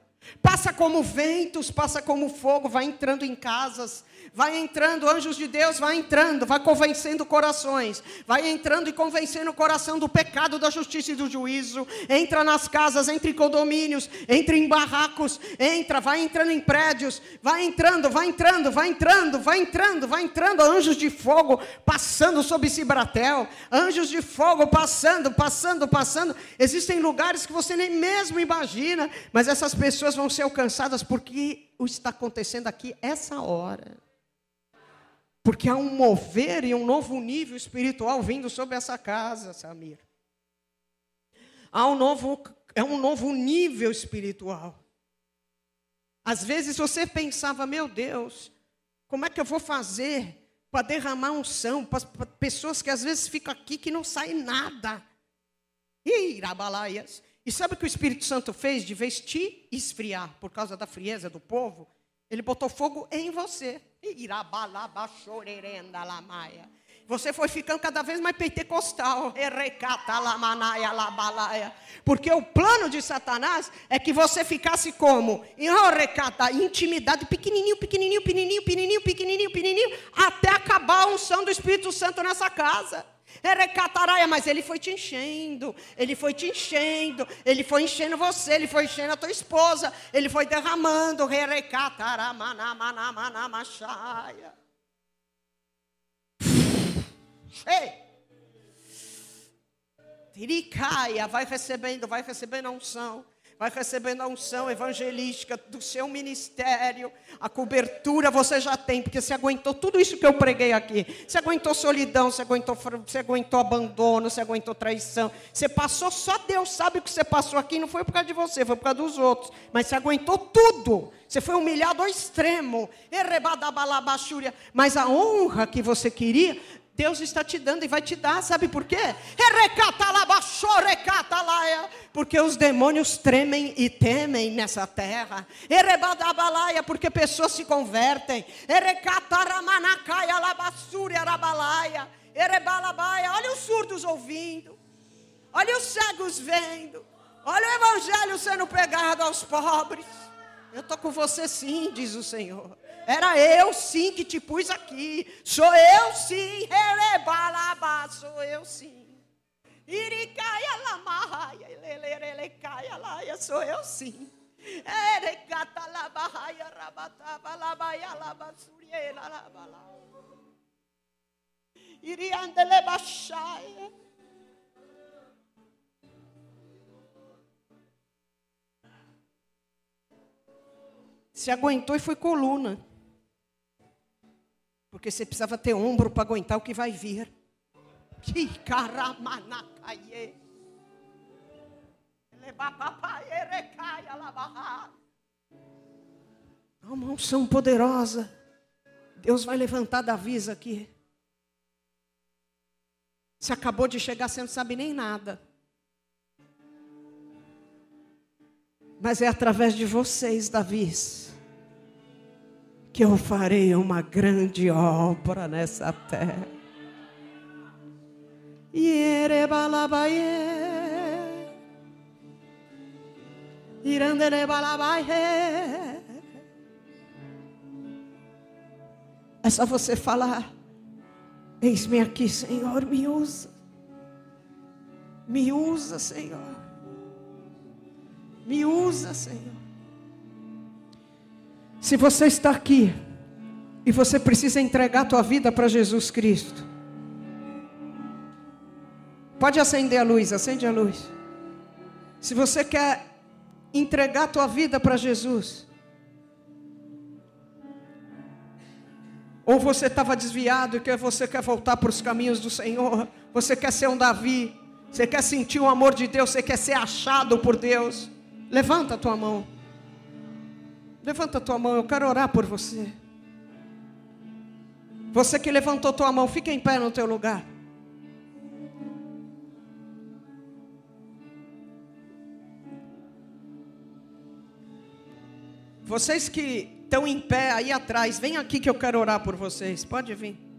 Passa como ventos, passa como fogo, vai entrando em casas, vai entrando, anjos de Deus, vai entrando, vai convencendo corações, vai entrando e convencendo o coração do pecado, da justiça e do juízo, entra nas casas, entra em condomínios, entra em barracos, entra, vai entrando em prédios, vai entrando, vai entrando, vai entrando, vai entrando, vai entrando, anjos de fogo passando sobre Cibratel, anjos de fogo passando, passando, passando, existem lugares que você nem mesmo imagina, mas essas pessoas vão ser alcançadas porque o que está acontecendo aqui essa hora. Porque há um mover e um novo nível espiritual vindo sobre essa casa, Samir. É um novo nível espiritual. Às vezes você pensava, meu Deus, como é que eu vou fazer para derramar unção para pessoas que às vezes ficam aqui que não saem nada. Irabalaias. E sabe o que o Espírito Santo fez de vez te esfriar por causa da frieza do povo? Ele botou fogo em você. Você foi ficando cada vez mais pentecostal. Porque o plano de Satanás é que você ficasse como? Intimidade, pequenininho, pequenininho, pequenininho, pequenininho, pequenininho, pequenininho, até acabar a unção do Espírito Santo nessa casa. Erecataraia, mas ele foi te enchendo, ele foi te enchendo, ele foi enchendo você, ele foi enchendo a tua esposa, ele foi derramando, rerecataramanamanamanamanamachaia. Ei! Tiricaia, vai recebendo a unção. Vai recebendo a unção evangelística do seu ministério. A cobertura você já tem, porque você aguentou tudo isso que eu preguei aqui. Você aguentou solidão, você aguentou abandono, você aguentou traição. Você passou, só Deus sabe o que você passou aqui. Não foi por causa de você, foi por causa dos outros. Mas você aguentou tudo. Você foi humilhado ao extremo. Mas a honra que você queria, Deus está te dando e vai te dar, sabe por quê? Porque os demônios tremem e temem nessa terra. Porque pessoas se convertem. Olha os surdos ouvindo. Olha os cegos vendo. Olha o evangelho sendo pregado aos pobres. Eu estou com você sim, diz o Senhor. Era eu sim que te pus aqui. Sou eu sim. Elebalabá, sou eu sim. Iricaia lamaia, lelelecaia laia, sou eu sim. Erecata labaia, rabataba labaia, labasuriela labalá. Iriandele baixaia. Se aguentou e foi coluna. Porque você precisava ter ombro para aguentar o que vai vir. Que caramanacaie. Há uma unção poderosa. Deus vai levantar Davis aqui. Você acabou de chegar, você não sabe nem nada. Mas é através de vocês, Davis, que eu farei uma grande obra nessa terra. É só você falar: eis-me aqui, Senhor, me usa. Me usa, Senhor. Me usa, Senhor. Se você está aqui e você precisa entregar a tua vida para Jesus Cristo, pode acender a luz, acende a luz. Se você quer entregar a tua vida para Jesus, ou você estava desviado e você quer voltar para os caminhos do Senhor, você quer ser um Davi, você quer sentir o amor de Deus, você quer ser achado por Deus, levanta a tua mão. Levanta a tua mão, eu quero orar por você. Você que levantou a tua mão, fica em pé no teu lugar. Vocês que estão em pé aí atrás, vem aqui que eu quero orar por vocês. Pode vir.